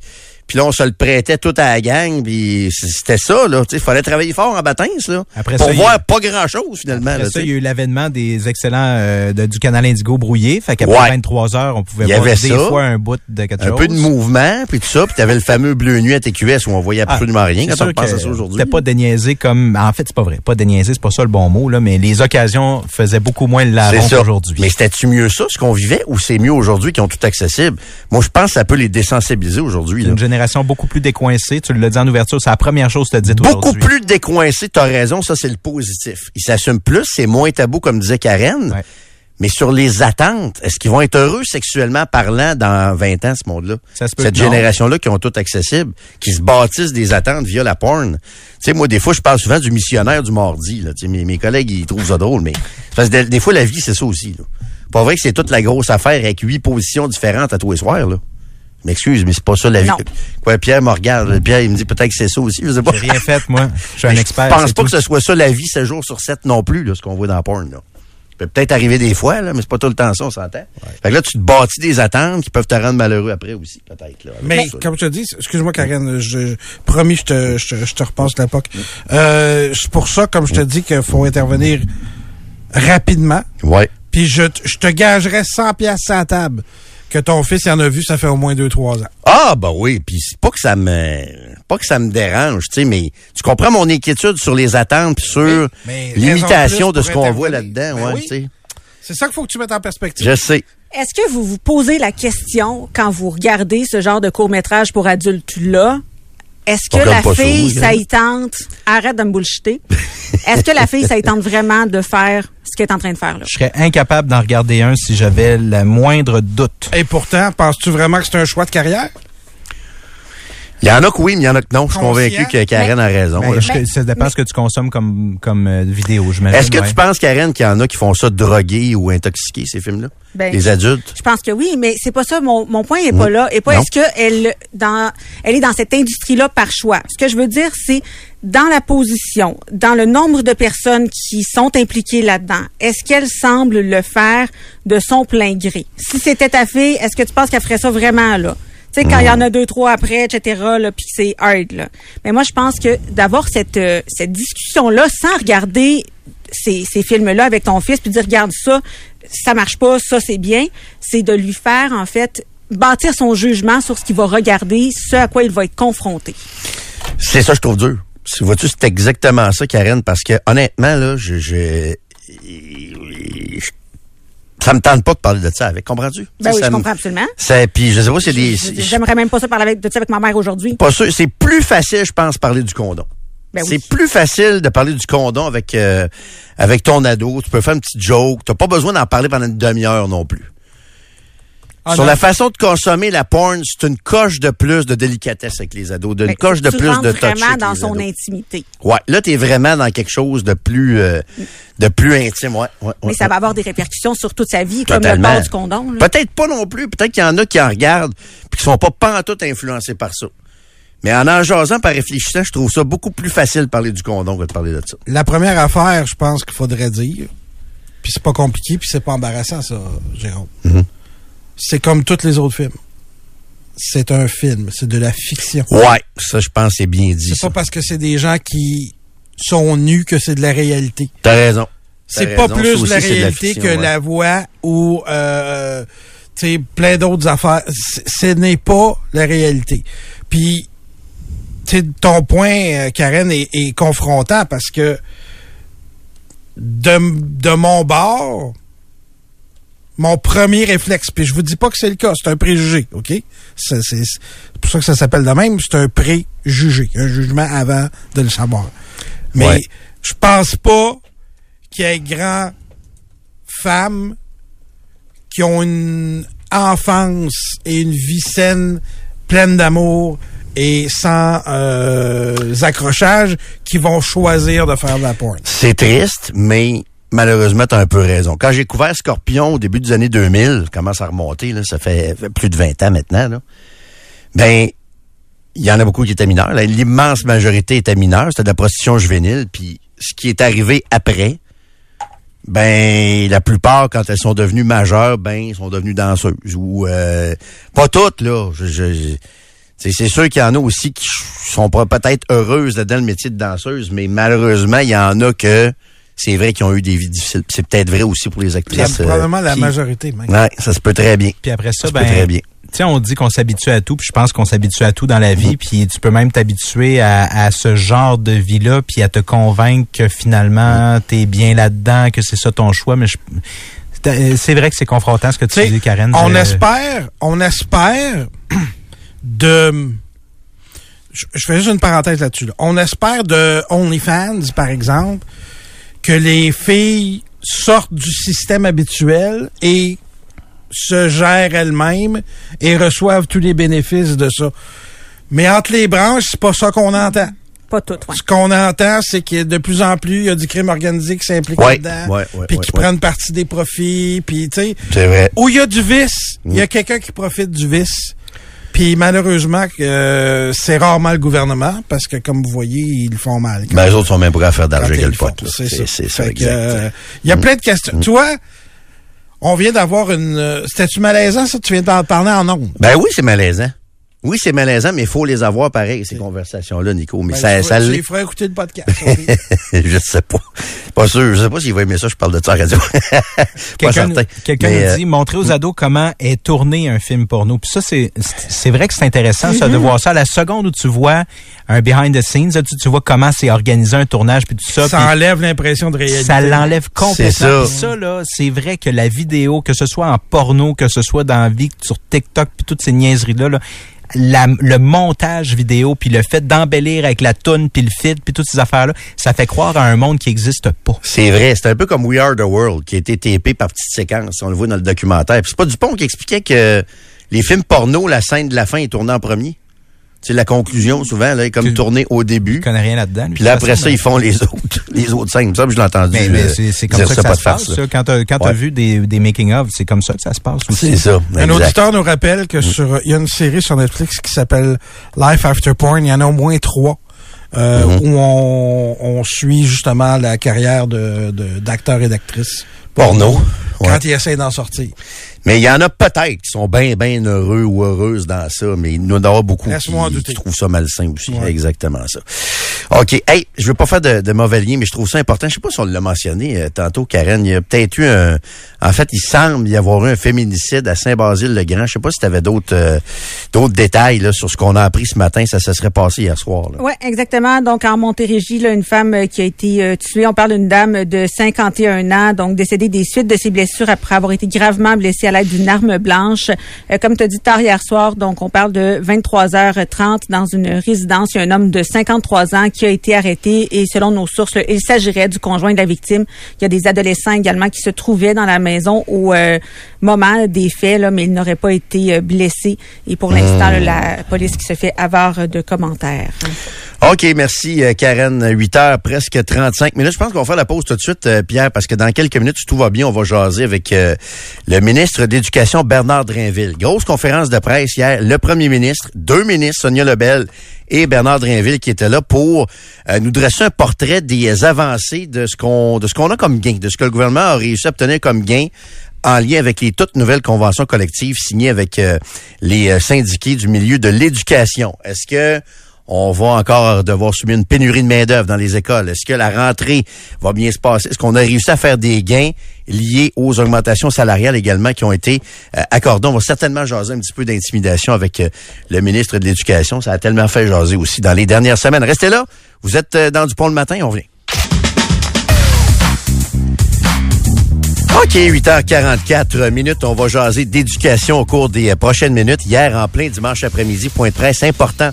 puis là, on se le prêtait tout à la gang, puis c'était ça, là. Il fallait travailler fort en Batince, là, après pour ça, voir eu... pas grand-chose, finalement. Après là, ça, il y a eu l'avènement des excellents euh, de, du canal Indigo brouillé, fait qu'après ouais. vingt-trois heures, on pouvait voir des ça, fois un bout de quelque chose. Un peu de mouvement, puis tout ça, puis t'avais le fameux bleu nuit à T Q S où on voyait absolument ah, rien quand on pense à ça aujourd'hui. C'était pas déniaisé comme... En fait, c'est pas vrai. Pas déniaisé, c'est pas ça le bon mot, là, mais les occasions faisaient beaucoup moins de la ronde aujourd'hui. Mais c'était-tu mieux ça, ce qu'on vivait, ou c'est mieux aujourd'hui qu'ils ont tout accessible? Moi, je pense que ça peut les désensibiliser aujourd'hui, là. Beaucoup plus décoincée. Tu l'as dit en ouverture, c'est la première chose que tu as dit aujourd'hui. Beaucoup plus décoincée, tu as raison, ça c'est le positif. Ils s'assument plus, c'est moins tabou comme disait Karen, ouais. mais sur les attentes, est-ce qu'ils vont être heureux sexuellement parlant dans vingt ans, ce monde-là? Ça se peut Cette génération-là non. qui ont tout accessible, qui se bâtissent des attentes via la porn. Tu sais, moi, des fois, je parle souvent du missionnaire du mardi. Là. Mes, mes collègues, ils trouvent ça drôle, mais parce que des, des fois, la vie, c'est ça aussi. Là. Pas vrai que c'est toute la grosse affaire avec huit positions différentes à tous les soirs, là. M'excuse, mais c'est pas ça la vie. Quoi, Pierre me regarde. Pierre, il me dit peut-être que c'est ça aussi. Je sais pas. J'ai rien fait, moi. Je suis un expert. Je pense pas tout. que ce soit ça la vie, sept jours sur sept non plus, là, ce qu'on voit dans la porn, là. Ça peut peut-être arriver des fois, là, mais c'est pas tout le temps ça, on s'entend. Ouais. Fait que là, tu te bâtis des attentes qui peuvent te rendre malheureux après aussi, peut-être, là. Mais, ça, comme je te dis, excuse-moi, Karen, je, promis, je te, je te, je te repasse la P O C. Euh, c'est pour ça, comme je te dis, qu'il faut intervenir rapidement. Ouais. Puis je, je te gagerais cent piastres à la table. Que ton fils en a vu, ça fait au moins deux trois ans. Ah, ben oui, puis c'est pas que ça me pas que ça me dérange, tu sais, mais tu comprends mon inquiétude sur les attentes puis sur mais, mais l'imitation de ce qu'on voit là-dedans, ben ouais, oui. tu sais. C'est ça qu'il faut que tu mettes en perspective. Je sais. Est-ce que vous vous posez la question quand vous regardez ce genre de court-métrage pour adultes-là? Est-ce que la fille, ça y tente... Arrête de me bullshiter. Est-ce que la fille, ça y tente vraiment de faire ce qu'elle est en train de faire, là? Je serais incapable d'en regarder un si j'avais le moindre doute. Et pourtant, penses-tu vraiment que c'est un choix de carrière? Il y en a que oui, mais il y en a que non. Je suis convaincu que Karen mais, a raison. Mais, mais, ça dépend de ce que tu consommes comme, comme euh, vidéo, je Est-ce que ouais. tu penses, Karen, qu'il y en a qui font ça drogués ou intoxiqués, ces films-là? Ben, les adultes? Je pense que oui, mais c'est pas ça. Mon, mon point n'est pas là. Et pas non. est-ce qu'elle dans, elle est dans cette industrie-là par choix. Ce que je veux dire, c'est dans la position, dans le nombre de personnes qui sont impliquées là-dedans, est-ce qu'elle semble le faire de son plein gré? Si c'était ta fille, est-ce que tu penses qu'elle ferait ça vraiment là? Tu sais, quand il mmh. y en a deux, trois après, et cetera, là, puis c'est hard, là. Mais moi, je pense que d'avoir cette, euh, cette discussion-là sans regarder ces, ces films-là avec ton fils, puis dire, regarde ça, ça marche pas, ça, c'est bien, c'est de lui faire, en fait, bâtir son jugement sur ce qu'il va regarder, ce à quoi il va être confronté. C'est ça, je trouve dur. Tu vois-tu, c'est exactement ça, Karen, parce que, honnêtement, là, je... je, je, je ça me tente pas de parler de ça avec, comprends-tu? Ben oui, ça je comprends m- absolument. Ça, puis je sais pas, c'est des... Je, je, j'aimerais même pas ça parler avec, de ça avec ma mère aujourd'hui. Pas sûr, c'est plus facile, je pense, parler du condom. Ben oui. C'est plus facile de parler du condom avec euh, avec ton ado. Tu peux faire une petite joke. T'as pas besoin d'en parler pendant une demi-heure non plus. Ah, Sur non. la façon de consommer la porn, c'est une coche de plus de délicatesse avec les ados, d'une coche de plus de touch avec les ados. Tu rentres vraiment dans son intimité. Ouais, là t'es vraiment dans quelque chose de plus euh, de plus intime. Ouais, ouais, ouais. Mais ça va avoir des répercussions sur toute sa vie, Totalement. Comme le port du condom. Là. Peut-être pas non plus. Peut-être qu'il y en a qui en regardent puis qui sont pas pantoute influencés par ça. Mais en en jasant, par réfléchissant, je trouve ça beaucoup plus facile de parler du condom que de parler de ça. La première affaire, je pense qu'il faudrait dire. puis c'est pas compliqué, puis c'est pas embarrassant, ça, Jérôme. Mm-hmm. C'est comme tous les autres films. C'est un film, c'est de la fiction. Ouais, ça, je pense, c'est bien dit. C'est ça. Pas parce que c'est des gens qui sont nus que c'est de la réalité. T'as raison. T'as c'est raison, pas plus aussi, la réalité la fiction, que ouais. La voix ou euh, t'sais, plein d'autres affaires. C- ce n'est pas la réalité. Puis, t'sais, ton point, Karen, est, est confrontant parce que de, de mon bord, mon premier réflexe, puis je vous dis pas que c'est le cas, c'est un préjugé, OK? C'est, c'est, c'est pour ça que ça s'appelle de même, c'est un préjugé, un jugement avant de le savoir. Mais ouais. Je pense pas qu'il y ait grand femmes qui ont une enfance et une vie saine, pleine d'amour et sans euh, accrochages, qui vont choisir de faire de la porn. C'est triste, mais... Malheureusement, t'as un peu raison. Quand j'ai couvert Scorpion au début des années deux mille, commence à remonter, là, ça fait plus de vingt ans maintenant, là. Ben, il y en a beaucoup qui étaient mineurs. Là, l'immense majorité était mineure. C'était de la prostitution juvénile. Puis, ce qui est arrivé après, ben, la plupart, quand elles sont devenues majeures, ben, sont devenues danseuses. Ou, euh, pas toutes, là. Je, je, je, c'est, c'est sûr qu'il y en a aussi qui sont peut-être heureuses là, dans le métier de danseuse, mais malheureusement, il y en a que... C'est vrai qu'ils ont eu des vies difficiles. C'est peut-être vrai aussi pour les actrices. C'est probablement la puis, majorité, même. Ouais, ça se peut très bien. Puis après ça, ça ben, très bien. T'sais, on dit qu'on s'habitue à tout, puis je pense qu'on s'habitue à tout dans la vie, mmh. Puis tu peux même t'habituer à, à ce genre de vie-là, puis à te convaincre que finalement, mmh. t'es bien là-dedans, que c'est ça ton choix, mais je, c'est vrai que c'est confrontant ce que tu t'sais, dis, Karen. On euh, espère, on espère de... Je, je fais juste une parenthèse là-dessus. Là. On espère de OnlyFans, par exemple, que les filles sortent du système habituel et se gèrent elles-mêmes et reçoivent tous les bénéfices de ça. Mais entre les branches, c'est pas ça qu'on entend. Pas tout, ouais. Ce qu'on entend, c'est que de plus en plus, il y a du crime organisé qui s'implique ouais, dedans, ouais, ouais, puis ouais, qui ouais. prend une partie des profits, puis tu sais... C'est vrai. Où il y a du vice, il mmh. y a quelqu'un qui profite du vice. Puis malheureusement, euh, c'est rarement le gouvernement, parce que comme vous voyez, ils le font mal. Mais ben, les autres sont même prêts à faire d'argent que le pote. C'est, c'est ça. C'est ça, exact. Euh, il y a mmh. plein de questions. Mmh. Tu vois, on vient d'avoir une... C'était-tu malaisant, ça? Tu viens d'en parler en ondes. Ben oui, c'est malaisant. Oui, c'est malaisant, mais il faut les avoir pareil, ces conversations-là, Nico. Mais ben, ça, je ça, les ferais écouter le podcast. Je sais pas. Pas sûr. Je sais pas s'il va aimer ça. Je parle de ça à la radio. Pas certain. Quelqu'un nous dit, euh, montrer aux ados comment est tourné un film porno. Puis ça, c'est, c'est vrai que c'est intéressant, ça, de voir ça. À la seconde où tu vois un behind the scenes, là, tu, tu vois comment c'est organisé un tournage, puis tout ça. Ça enlève l'impression de réalité. Ça l'enlève complètement. C'est ça. Puis ça, là, c'est vrai que la vidéo, que ce soit en porno, que ce soit dans la vie, sur TikTok, puis toutes ces niaiseries-là, là, La, le montage vidéo, puis le fait d'embellir avec la toune, puis le feed, puis toutes ces affaires-là, ça fait croire à un monde qui n'existe pas. C'est vrai. C'est un peu comme We Are the World, qui a été tapé par petites séquences. On le voit dans le documentaire. Puis c'est pas Dupont qui expliquait que les films porno, la scène de la fin est tournée en premier. Tu sais, la conclusion, souvent, là, est comme tournée au début. Il connaît rien là-dedans. Puis là, après façon, ça, mais... ils font les autres, les autres scènes. Ça, je l'ai entendu. Mais, mais c'est, c'est comme ça, ça que ça, ça se passe. Ça. Quand t'as, quand ouais. t'as vu des, des making-of, c'est comme ça que ça se passe aussi. C'est ça. Un exact. Auditeur nous rappelle que sur, il y a une série sur Netflix qui s'appelle Life After Porn. Il y en a au moins trois. Euh, mm-hmm. Où on, on suit justement la carrière de, de, d'acteurs et d'actrices. Porno. Quand ouais. ils essaient d'en sortir. Mais il y en a peut-être qui sont bien, bien heureux ou heureuses dans ça, mais il y en a beaucoup Laisse-moi qui, qui trouvent ça malsain aussi. Ouais. Exactement ça. OK. Hey, je veux pas faire de, de mauvais lien, mais je trouve ça important. Je sais pas si on l'a mentionné euh, tantôt, Karen. Il y a peut-être eu un... En fait, il semble y avoir eu un féminicide à Saint-Basile-le-Grand. Je sais pas si tu avais d'autres, euh, d'autres détails là, sur ce qu'on a appris ce matin. Ça se serait passé hier soir. Oui, exactement. Donc, en Montérégie, là, une femme qui a été euh, tuée. On parle d'une dame de cinquante et un ans, donc décédée des suites de ses blessures après avoir été gravement blessée à l'aide d'une arme blanche. Euh, comme tu as dit tard hier soir, donc on parle de vingt-trois heures trente dans une résidence. Il y a un homme de cinquante-trois ans qui a été arrêté et selon nos sources, là, il s'agirait du conjoint de la victime. Il y a des adolescents également qui se trouvaient dans la maison au euh, moment des faits, là, mais ils n'auraient pas été euh, blessés. Et pour l'instant, là, la police qui se fait avare de commentaires. OK, merci Karen. huit heures, presque trente-cinq minutes. Je pense qu'on va faire la pause tout de suite, Pierre, parce que dans quelques minutes, si tout va bien, on va jaser avec euh, le ministre d'Éducation, Bernard Drainville. Grosse conférence de presse hier. Le premier ministre, deux ministres, Sonia Lebel et Bernard Drainville, qui étaient là pour euh, nous dresser un portrait des avancées de ce qu'on de ce qu'on a comme gain, de ce que le gouvernement a réussi à obtenir comme gain en lien avec les toutes nouvelles conventions collectives signées avec euh, les syndiqués du milieu de l'éducation. Est-ce que on va encore devoir subir une pénurie de main-d'œuvre dans les écoles? Est-ce que la rentrée va bien se passer? Est-ce qu'on a réussi à faire des gains liés aux augmentations salariales également qui ont été euh, accordées? On va certainement jaser un petit peu d'intimidation avec euh, le ministre de l'Éducation. Ça a tellement fait jaser aussi dans les dernières semaines. Restez là. Vous êtes euh, dans Dupont le matin. On revient. OK, huit heures quarante-quatre minutes. On va jaser d'éducation au cours des euh, prochaines minutes. Hier, en plein dimanche après-midi, point de presse important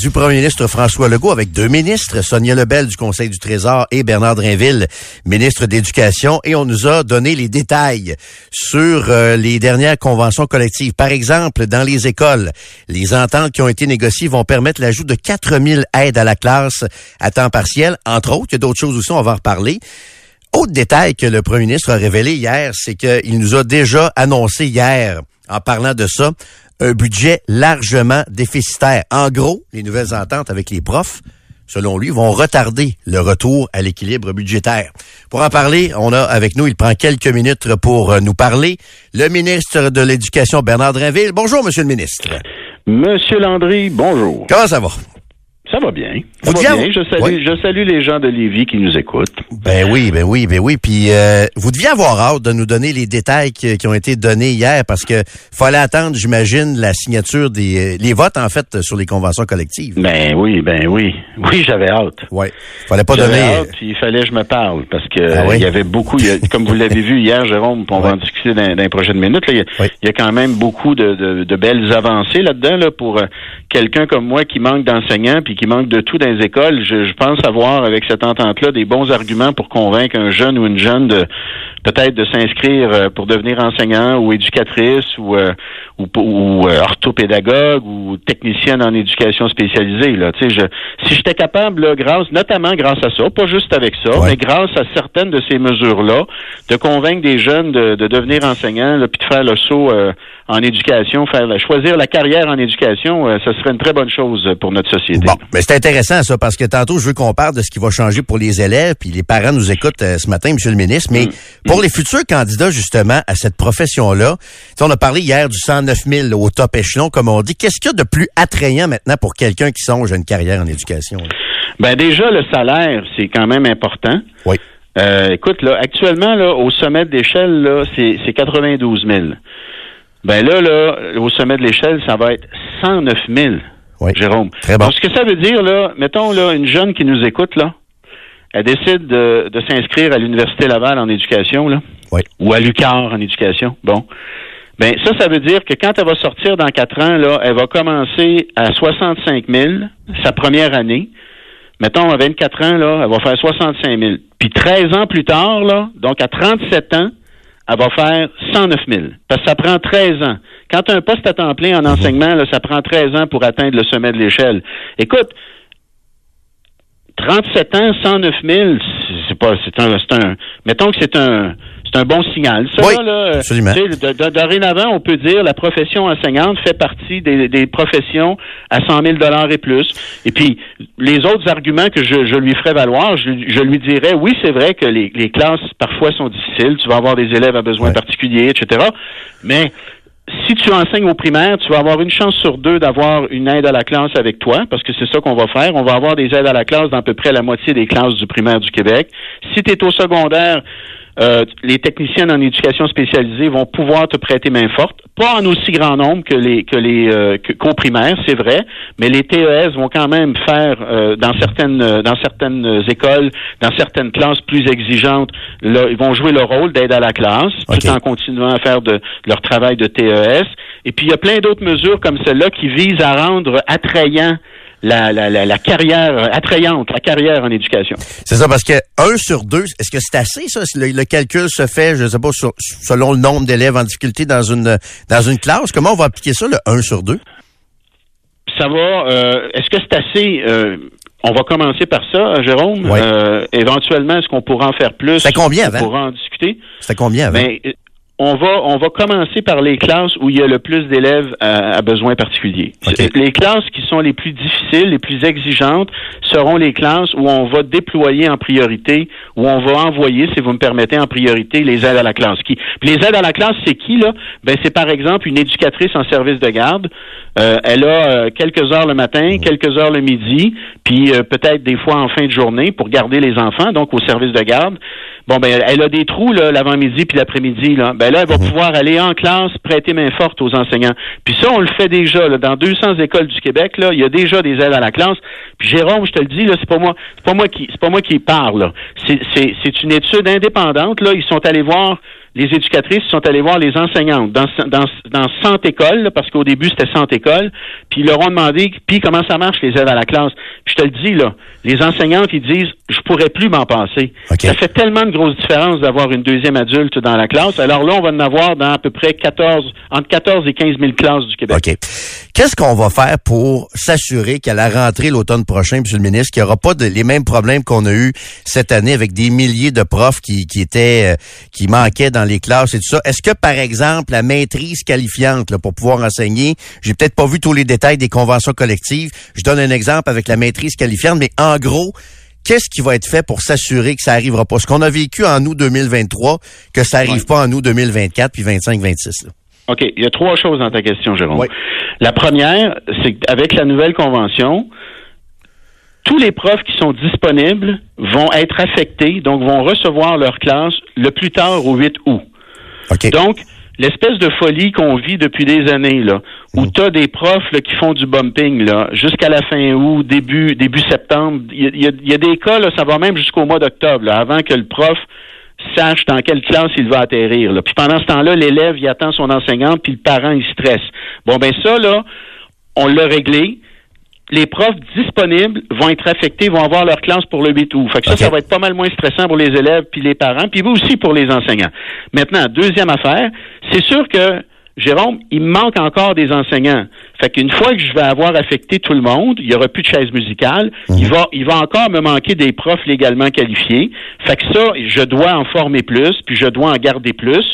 du premier ministre François Legault avec deux ministres, Sonia Lebel du Conseil du Trésor et Bernard Drainville, ministre d'Éducation. Et on nous a donné les détails sur euh, les dernières conventions collectives. Par exemple, dans les écoles, les ententes qui ont été négociées vont permettre l'ajout de quatre mille aides à la classe à temps partiel. Entre autres, il y a d'autres choses aussi, on va en reparler. Autre détail que le premier ministre a révélé hier, c'est qu'il nous a déjà annoncé hier, en parlant de ça, un budget largement déficitaire. En gros, les nouvelles ententes avec les profs, selon lui, vont retarder le retour à l'équilibre budgétaire. Pour en parler, on a avec nous, il prend quelques minutes pour nous parler, le ministre de l'Éducation, Bernard Drainville. Bonjour, monsieur le ministre. Monsieur Landry, bonjour. Comment ça va? Ça va bien. Ça va bien. Je salue, oui. je salue les gens de Lévis qui nous écoutent. Ben oui, ben oui, ben oui. Puis euh, vous deviez avoir hâte de nous donner les détails qui, qui ont été donnés hier parce que fallait attendre, j'imagine, la signature des les votes en fait sur les conventions collectives. Ben oui, ben oui, oui, j'avais hâte. Oui. Fallait pas j'avais donner. Hâte, il fallait que je me parle parce que ah oui? il y avait beaucoup. Il y a, comme vous l'avez vu hier, Jérôme, on oui. va en discuter dans, dans les prochaines minutes. Là, il, y a, oui. il y a quand même beaucoup de, de, de belles avancées là-dedans là pour euh, quelqu'un comme moi qui manque d'enseignants puis qui manque de tout dans les écoles, je, je pense avoir, avec cette entente-là, des bons arguments pour convaincre un jeune ou une jeune de peut-être de s'inscrire pour devenir enseignant ou éducatrice ou, euh, ou, ou euh, orthopédagogue ou technicienne en éducation spécialisée. Là. Tu sais, je, si j'étais capable, là, grâce, notamment grâce à ça, pas juste avec ça, ouais. mais grâce à certaines de ces mesures-là, de convaincre des jeunes de, de devenir enseignants là, puis de faire le saut euh, en éducation, faire choisir la carrière en éducation, euh, ce serait une très bonne chose pour notre société. Bon. Mais c'est intéressant ça, parce que tantôt, je veux qu'on parle de ce qui va changer pour les élèves, puis les parents nous écoutent euh, ce matin, monsieur le ministre, mais mmh. pour les futurs candidats, justement, à cette profession-là, on a parlé hier du cent neuf mille là, au top échelon, comme on dit. Qu'est-ce qu'il y a de plus attrayant maintenant pour quelqu'un qui songe à une carrière en éducation? Là? Ben déjà, le salaire, c'est quand même important. Oui. Euh, écoute, là, actuellement, là, au sommet de l'échelle, là, c'est, c'est quatre-vingt-douze mille. Ben là, là, au sommet de l'échelle, ça va être cent neuf mille. Oui. Jérôme. Très bon. Donc, ce que ça veut dire, là, mettons, là, une jeune qui nous écoute, là, elle décide de, de s'inscrire à l'Université Laval en éducation, là. Oui. Ou à l'U Q A R en éducation. Bon. Ben, ça, ça veut dire que quand elle va sortir dans quatre ans, là, elle va commencer à soixante-cinq mille, sa première année. Mettons, à vingt-quatre ans, là, elle va faire soixante-cinq mille. Puis treize ans plus tard, là, donc à trente-sept ans, elle va faire cent neuf mille. Parce que ça prend treize ans. Quand tu as un poste à temps plein en enseignement, là, ça prend treize ans pour atteindre le sommet de l'échelle. Écoute, trente-sept ans, cent neuf mille, c'est pas, c'est un, c'est un, mettons que c'est un, c'est un bon signal. Ça, oui, là, absolument. Tu sais, dorénavant, on peut dire la profession enseignante fait partie des, des professions à cent mille dollars et plus. Et puis, les autres arguments que je, je lui ferais valoir, je, je lui dirais, oui, c'est vrai que les, les classes, parfois, sont difficiles. Tu vas avoir des élèves à besoins ouais. particuliers, et cetera. Mais... si tu enseignes au primaire, tu vas avoir une chance sur deux d'avoir une aide à la classe avec toi, parce que c'est ça qu'on va faire. On va avoir des aides à la classe dans à peu près la moitié des classes du primaire du Québec. Si tu es au secondaire, euh, les techniciennes en éducation spécialisée vont pouvoir te prêter main forte. Pas en aussi grand nombre que les que les euh, que, qu'au primaire, c'est vrai, mais les T E S vont quand même faire euh, dans certaines euh, dans certaines écoles, dans certaines classes plus exigeantes, là, ils vont jouer leur rôle d'aide à la classe, okay. tout en continuant à faire de leur travail de T E S. Et puis il y a plein d'autres mesures comme celle-là qui visent à rendre attrayant La, la, la, la carrière attrayante, la carrière en éducation. C'est ça, parce que un sur deux, est-ce que c'est assez, ça? Le, le calcul se fait, je ne sais pas, sur, selon le nombre d'élèves en difficulté dans une dans une classe. Comment on va appliquer ça, le un sur deux? Ça va. Euh, est-ce que c'est assez? Euh, On va commencer par ça, Jérôme. Oui. Euh, éventuellement, est-ce qu'on pourra en faire plus? C'était combien avant? On pourra en discuter. C'était combien avant? Ben, on va, on va commencer par les classes où il y a le plus d'élèves à, à besoins particuliers. Okay. Les classes qui sont les plus difficiles, les plus exigeantes, seront les classes où on va déployer en priorité, où on va envoyer, si vous me permettez, en priorité, les aides à la classe. Qui, les aides à la classe, c'est qui, là? Ben, c'est par exemple une éducatrice en service de garde. Euh, elle a euh, quelques heures le matin, quelques heures le midi, puis euh, peut-être des fois en fin de journée pour garder les enfants, donc au service de garde. Bon, ben, elle a des trous, là, l'avant-midi puis l'après-midi, là. Ben, là, elle va pouvoir aller en classe, prêter main forte aux enseignants. Puis ça, on le fait déjà, là. Dans deux cents écoles du Québec, là, il y a déjà des aides à la classe. Puis Jérôme, je te le dis, là, c'est pas moi, c'est pas moi qui, c'est pas moi qui parle, là. C'est, c'est, c'est une étude indépendante, là. Ils sont allés voir les éducatrices sont allées voir les enseignantes dans dans dans cent écoles, là, parce qu'au début c'était cent écoles, puis ils leur ont demandé puis comment ça marche les aides à la classe. Puis je te le dis là, les enseignantes ils disent je pourrais plus m'en passer. Okay. Ça fait tellement de grosses différences d'avoir une deuxième adulte dans la classe. Alors là on va en avoir dans à peu près quatorze entre quatorze et quinze mille classes du Québec. OK. Qu'est-ce qu'on va faire pour s'assurer qu'à la rentrée l'automne prochain, monsieur le ministre, qu'il n'y aura pas de, les mêmes problèmes qu'on a eu cette année avec des milliers de profs qui qui étaient euh, qui manquaient dans dans les classes et tout ça. Est-ce que, par exemple, la maîtrise qualifiante là, pour pouvoir enseigner, j'ai peut-être pas vu tous les détails des conventions collectives, je donne un exemple avec la maîtrise qualifiante, mais en gros, qu'est-ce qui va être fait pour s'assurer que ça n'arrivera pas? Ce qu'on a vécu en août deux mille vingt-trois, que ça n'arrive ouais. pas en août deux mille vingt-quatre puis vingt-cinq vingt-six. Là. OK. Il y a trois choses dans ta question, Jérôme. Ouais. La première, c'est qu'avec la nouvelle convention, tous les profs qui sont disponibles vont être affectés, donc vont recevoir leur classe le plus tard au huit août. Okay. Donc, l'espèce de folie qu'on vit depuis des années, là, où tu as des profs là, qui font du bumping là, jusqu'à la fin août, début, début septembre, il y, y, y a des cas, là, ça va même jusqu'au mois d'octobre, là, avant que le prof sache dans quelle classe il va atterrir. Là. Puis pendant ce temps-là, l'élève, il attend son enseignant, puis le parent, il stresse. Bon, ben ça, là, on l'a réglé. Les profs disponibles vont être affectés, vont avoir leur classe pour le huit août. Fait que okay. ça, ça va être pas mal moins stressant pour les élèves, puis les parents, puis vous aussi pour les enseignants. Maintenant, deuxième affaire, c'est sûr que, Jérôme, il me manque encore des enseignants. Fait qu'une fois que je vais avoir affecté tout le monde, il n'y aura plus de chaise musicale, mmh. il va, il va encore me manquer des profs légalement qualifiés. Fait que ça, je dois en former plus, puis je dois en garder plus.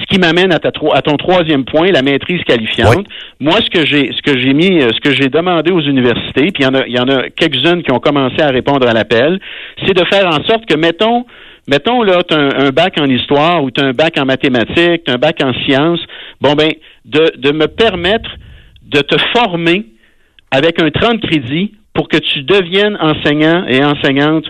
Ce qui m'amène à, ta, à ton troisième point, la maîtrise qualifiante. Oui. Moi, ce que j'ai, ce que j'ai mis, ce que j'ai demandé aux universités, puis il y en a, il y en a quelques-unes qui ont commencé à répondre à l'appel, c'est de faire en sorte que, mettons, mettons là, t'as un, un bac en histoire ou t'as un bac en mathématiques, t'as un bac en sciences. Bon ben, de, de me permettre de te former avec un trente crédits pour que tu deviennes enseignant et enseignante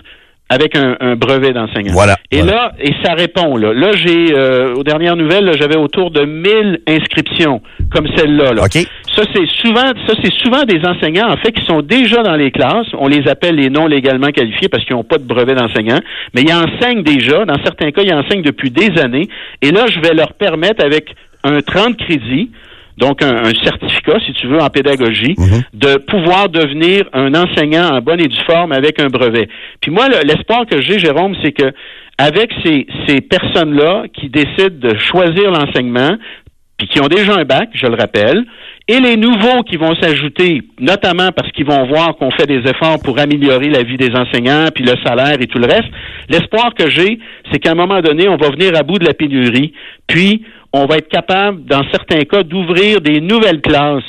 avec un, un brevet d'enseignant. Voilà. Et voilà. là, et ça répond, là. Là, j'ai, euh, aux dernières nouvelles, là, j'avais autour de mille inscriptions, comme celle-là, là. OK. Ça, c'est souvent, ça, c'est souvent des enseignants, en fait, qui sont déjà dans les classes. On les appelle les non légalement qualifiés parce qu'ils n'ont pas de brevet d'enseignant. Mais ils enseignent déjà. Dans certains cas, ils enseignent depuis des années. Et là, je vais leur permettre avec un trente crédits, donc un, un certificat, si tu veux, en pédagogie, mm-hmm. de pouvoir devenir un enseignant en bonne et due forme avec un brevet. Puis moi, le, l'espoir que j'ai, Jérôme, c'est que avec ces, ces personnes-là qui décident de choisir l'enseignement, puis qui ont déjà un bac, je le rappelle, et les nouveaux qui vont s'ajouter, notamment parce qu'ils vont voir qu'on fait des efforts pour améliorer la vie des enseignants, puis le salaire et tout le reste, l'espoir que j'ai, c'est qu'à un moment donné, on va venir à bout de la pénurie, puis on va être capable, dans certains cas, d'ouvrir des nouvelles classes.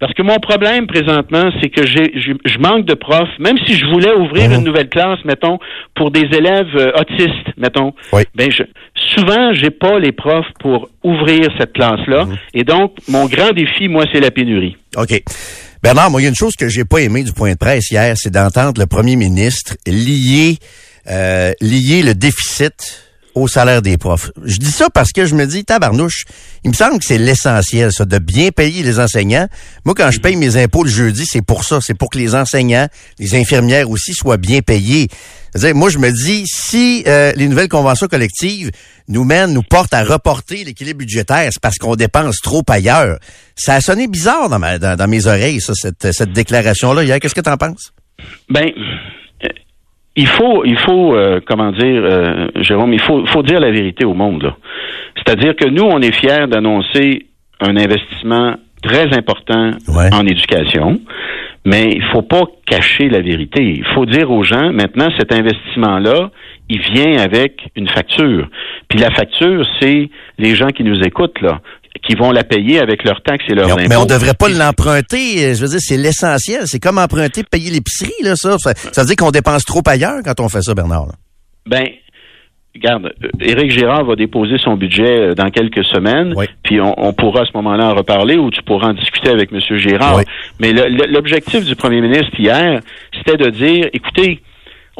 Parce que mon problème, présentement, c'est que j'ai, je, je manque de profs. Même si je voulais ouvrir mmh. une nouvelle classe, mettons, pour des élèves euh, autistes, mettons, oui. ben je, souvent, j'ai pas les profs pour ouvrir cette classe-là. Mmh. Et donc, mon grand défi, moi, c'est la pénurie. OK. Bernard, moi, il y a une chose que j'ai pas aimée du point de presse hier, c'est d'entendre le premier ministre lier, euh, lier le déficit au salaire des profs. Je dis ça parce que je me dis, tabarnouche, il me semble que c'est l'essentiel, ça, de bien payer les enseignants. Moi, quand je paye mes impôts le jeudi, c'est pour ça, c'est pour que les enseignants, les infirmières aussi, soient bien payés. C'est-à-dire, moi, je me dis, si euh, les nouvelles conventions collectives nous mènent, nous portent à reporter l'équilibre budgétaire, c'est parce qu'on dépense trop ailleurs. Ça a sonné bizarre dans, ma, dans, dans mes oreilles, ça, cette, cette déclaration-là. Hier, qu'est-ce que t'en penses? Ben... Il faut, il faut, euh, comment dire, euh, Jérôme, il faut, faut dire la vérité au monde, là. C'est-à-dire que nous, on est fiers d'annoncer un investissement très important ouais. en éducation, Mais il ne faut pas cacher la vérité. Il faut dire aux gens, maintenant, cet investissement-là, il vient avec une facture. Puis la facture, c'est les gens qui nous écoutent, là, qui vont la payer avec leurs taxes et leurs mais on, impôts. Mais on ne devrait pas l'emprunter. Je veux dire, c'est l'essentiel. C'est comme emprunter, payer l'épicerie, là, ça. ça. Ça veut dire qu'on dépense trop ailleurs quand on fait ça, Bernard. Bien, regarde, Éric Girard va déposer son budget dans quelques semaines, oui. puis on, on pourra à ce moment-là en reparler ou tu pourras en discuter avec M. Girard. Oui. Mais le, le, l'objectif du premier ministre hier, c'était de dire, écoutez,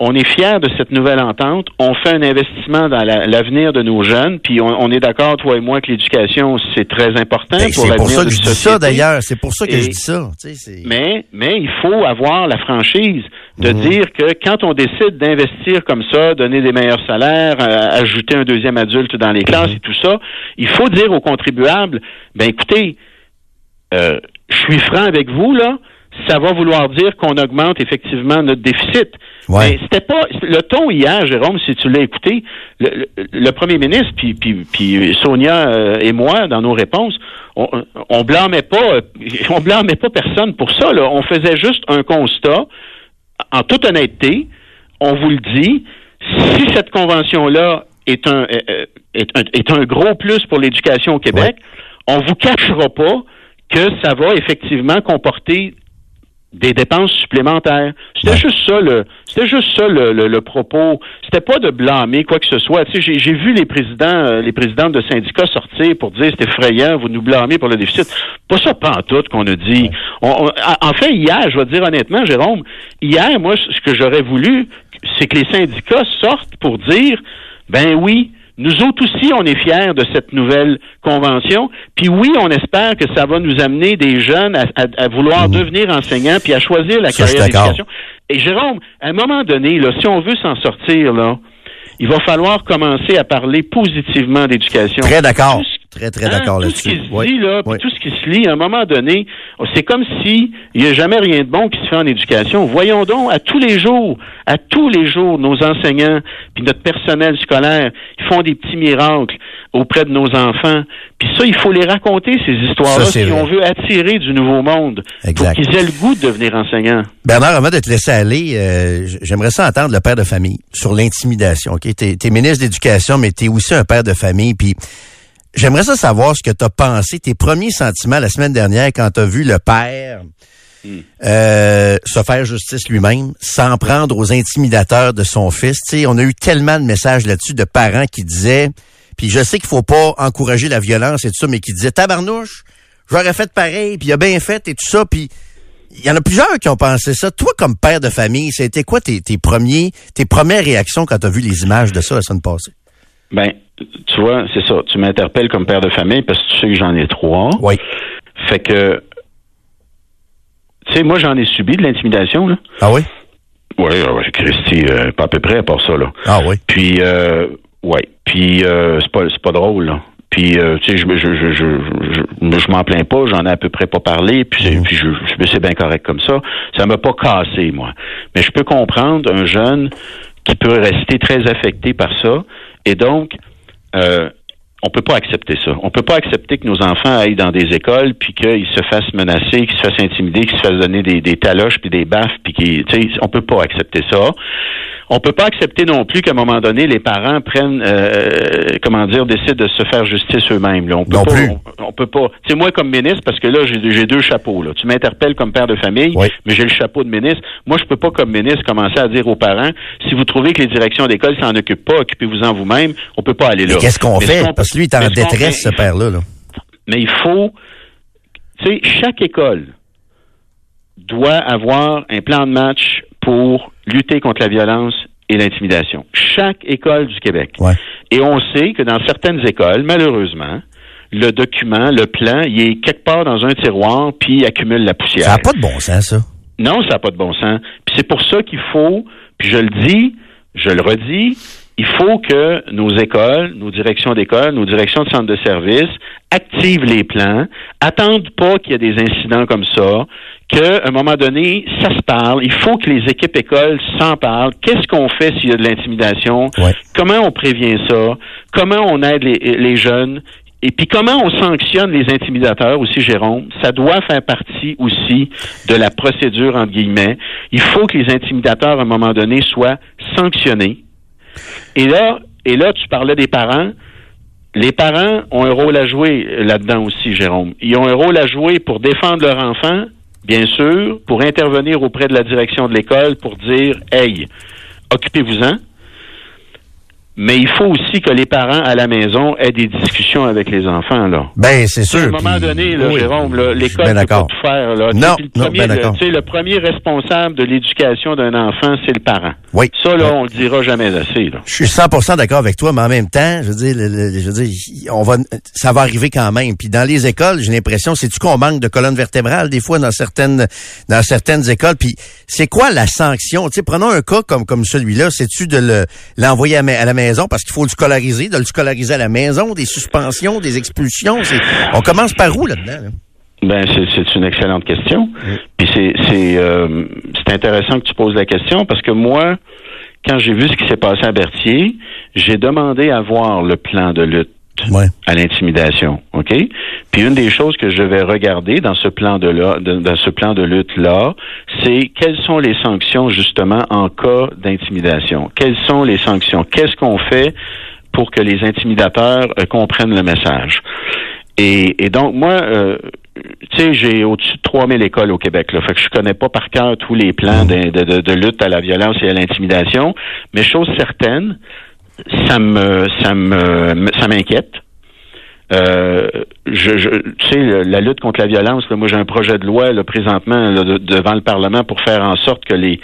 on est fiers de cette nouvelle entente, on fait un investissement dans la, l'avenir de nos jeunes, puis on, on est d'accord, toi et moi, que l'éducation, c'est très important ben, pour l'avenir pour ça que de la société. C'est pour ça que je dis ça, d'ailleurs, c'est pour ça que et, je dis ça. Tu sais, c'est... Mais, mais il faut avoir la franchise de mmh. dire que quand on décide d'investir comme ça, donner des meilleurs salaires, euh, ajouter un deuxième adulte dans les classes mmh. et tout ça, il faut dire aux contribuables, ben écoutez, euh, je suis franc avec vous, là, ça va vouloir dire qu'on augmente effectivement notre déficit. Ouais. Mais c'était pas le ton hier, Jérôme, si tu l'as écouté, le, le, le premier ministre, puis, puis, puis Sonia euh, et moi, dans nos réponses, on, on blâmait pas, on blâmait pas personne pour ça. Là. On faisait juste un constat, en toute honnêteté, on vous le dit, si cette convention-là est un est, est, un, est un gros plus pour l'éducation au Québec, ouais. on vous cachera pas que ça va effectivement comporter des dépenses supplémentaires. C'était ouais. juste ça, le, c'était juste ça le, le, le propos. C'était pas de blâmer quoi que ce soit. Tu sais, j'ai, j'ai vu les présidents, euh, les présidents de syndicats sortir pour dire c'est effrayant, vous nous blâmez pour le déficit. Pas ça pantoute qu'on a dit. On, on, en fait, hier, je vais te dire honnêtement, Jérôme, hier, moi, ce que j'aurais voulu, c'est que les syndicats sortent pour dire, ben oui, nous autres aussi, on est fiers de cette nouvelle convention. Puis oui, on espère que ça va nous amener des jeunes à, à, à vouloir mmh. devenir enseignants puis à choisir la ça, carrière d'éducation. Et Jérôme, à un moment donné, là, si on veut s'en sortir, là, il va falloir commencer à parler positivement d'éducation. Très d'accord. Ce, très, très hein, d'accord là-dessus. Tout ce qui se oui. dit, là, oui. tout ce qui se lit, à un moment donné, c'est comme si il n'y a jamais rien de bon qui se fait en éducation. Voyons donc, à tous les jours, à tous les jours, nos enseignants, puis notre personnel scolaire, ils font des petits miracles auprès de nos enfants. Puis ça, il faut les raconter, ces histoires-là, ça, si vrai. on veut attirer du nouveau monde, exact. pour qu'ils aient le goût de devenir enseignants. Bernard, avant de te laisser aller, euh, j'aimerais ça entendre le père de famille sur l'intimidation. Okay? T'es, t'es ministre d'éducation, mais t'es aussi un père de famille, puis j'aimerais ça savoir ce que tu as pensé, tes premiers sentiments la semaine dernière quand tu as vu le père mm. euh, se faire justice lui-même, s'en prendre aux intimidateurs de son fils. Tu sais, on a eu tellement de messages là-dessus de parents qui disaient, puis je sais qu'il faut pas encourager la violence et tout ça, mais qui disaient, tabarnouche, j'aurais fait pareil, puis il a bien fait et tout ça, puis il y en a plusieurs qui ont pensé ça. Toi, comme père de famille, ça a été quoi tes, tes, premiers, tes premières réactions quand tu as vu les images de ça la semaine passée? Ben, tu vois, c'est ça. Tu m'interpelles comme père de famille parce que tu sais que j'en ai trois. Oui. Fait que, tu sais, moi, j'en ai subi de l'intimidation, là. Ah oui? Oui, ouais, Christy, euh, pas à peu près à part ça, là. Ah oui? Puis, euh, ouais. Puis, euh, c'est pas, c'est pas drôle, là. Puis, euh, tu sais, je, je, je, je, je, je m'en plains pas, j'en ai à peu près pas parlé, puis, c'est, puis je, je, c'est bien correct comme ça. Ça m'a pas cassé, moi. Mais je peux comprendre un jeune qui peut rester très affecté par ça. Et donc, euh, on peut pas accepter ça. On peut pas accepter que nos enfants aillent dans des écoles puis qu'ils se fassent menacer, qu'ils se fassent intimider, qu'ils se fassent donner des, des taloches puis des baffes puis qu'ils, tu sais, on peut pas accepter ça. On peut pas accepter non plus qu'à un moment donné, les parents prennent, euh, comment dire, décident de se faire justice eux-mêmes. Là. On peut non pas, plus. On, on peut pas. Tu sais, moi comme ministre, parce que là, j'ai, j'ai deux chapeaux. Là. Tu m'interpelles comme père de famille, oui. mais j'ai le chapeau de ministre. Moi, je peux pas comme ministre commencer à dire aux parents, si vous trouvez que les directions d'école s'en occupent pas, occupez-vous-en vous-même. On peut pas aller là. Mais qu'est-ce qu'on mais fait qu'on, parce que lui, il est en détresse, ce père-là. Là. Mais il faut, tu sais, chaque école doit avoir un plan de match pour lutter contre la violence et l'intimidation. Chaque école du Québec. Ouais. Et on sait que dans certaines écoles, malheureusement, le document, le plan, il est quelque part dans un tiroir, puis il accumule la poussière. Ça n'a pas de bon sens, ça. Non, ça n'a pas de bon sens. Puis c'est pour ça qu'il faut, puis je le dis, je le redis, il faut que nos écoles, nos directions d'école, nos directions de centres de services activent les plans, attendent pas qu'il y ait des incidents comme ça, qu'à un moment donné, ça se parle. Il faut que les équipes écoles s'en parlent. Qu'est-ce qu'on fait s'il y a de l'intimidation? Ouais. Comment on prévient ça? Comment on aide les, les jeunes? Et puis, comment on sanctionne les intimidateurs aussi, Jérôme? Ça doit faire partie aussi de la procédure, entre guillemets. Il faut que les intimidateurs, à un moment donné, soient sanctionnés. Et là, et là, tu parlais des parents. Les parents ont un rôle à jouer là-dedans aussi, Jérôme. Ils ont un rôle à jouer pour défendre leur enfant, bien sûr, pour intervenir auprès de la direction de l'école pour dire « Hey, occupez-vous-en ». Mais il faut aussi que les parents à la maison aient des discussions avec les enfants, là. Ben, c'est sûr. À un moment puis, donné, là, oui, Jérôme, là, l'école ben ne peut pas tout faire, là. Non, le non, premier, ben d'accord. Tu sais, le premier responsable de l'éducation d'un enfant, c'est le parent. Oui. Ça, là, on le dira jamais assez, là. Je suis cent pour cent d'accord avec toi, mais en même temps, je veux dire, le, le, je veux dire, on va, ça va arriver quand même. Puis dans les écoles, j'ai l'impression, c'est-tu qu'on manque de colonne vertébrale, des fois, dans certaines, dans certaines écoles? Puis c'est quoi la sanction? Tu sais, prenons un cas comme, comme celui-là. C'est-tu de le, l'envoyer à, à la maison? Parce qu'il faut le scolariser, de le scolariser à la maison, des suspensions, des expulsions. C'est... On commence par où là-dedans? Là? Ben, c'est, c'est une excellente question. Mmh. Puis c'est, c'est, euh, c'est intéressant que tu poses la question parce que moi, quand j'ai vu ce qui s'est passé à Berthier, j'ai demandé à voir le plan de lutte ouais. à l'intimidation. OK? Puis une des choses que je vais regarder dans ce plan de, là, de, dans ce plan de lutte-là, c'est quelles sont les sanctions, justement, en cas d'intimidation? Quelles sont les sanctions? Qu'est-ce qu'on fait pour que les intimidateurs euh, comprennent le message? Et, et donc, moi, euh, tu sais, j'ai au-dessus de trois mille écoles au Québec, là. Fait que je connais pas par cœur tous les plans de, de, de, de lutte à la violence et à l'intimidation. Mais chose certaine, ça me, ça me, ça m'inquiète. Euh, je, je, tu sais, la lutte contre la violence, là, moi j'ai un projet de loi là, présentement là, de, devant le Parlement pour faire en sorte que les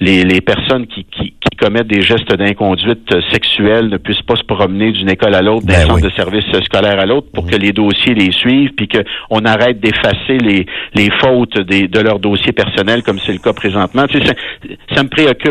les, les personnes qui, qui, qui commettent des gestes d'inconduite sexuelle ne puissent pas se promener d'une école à l'autre, d'un ben centre oui. de service scolaire à l'autre, pour mmh. que les dossiers les suivent, puis qu'on arrête d'effacer les les fautes des, de leurs dossiers personnels comme c'est le cas présentement. Tu sais, ça, ça me préoccupe.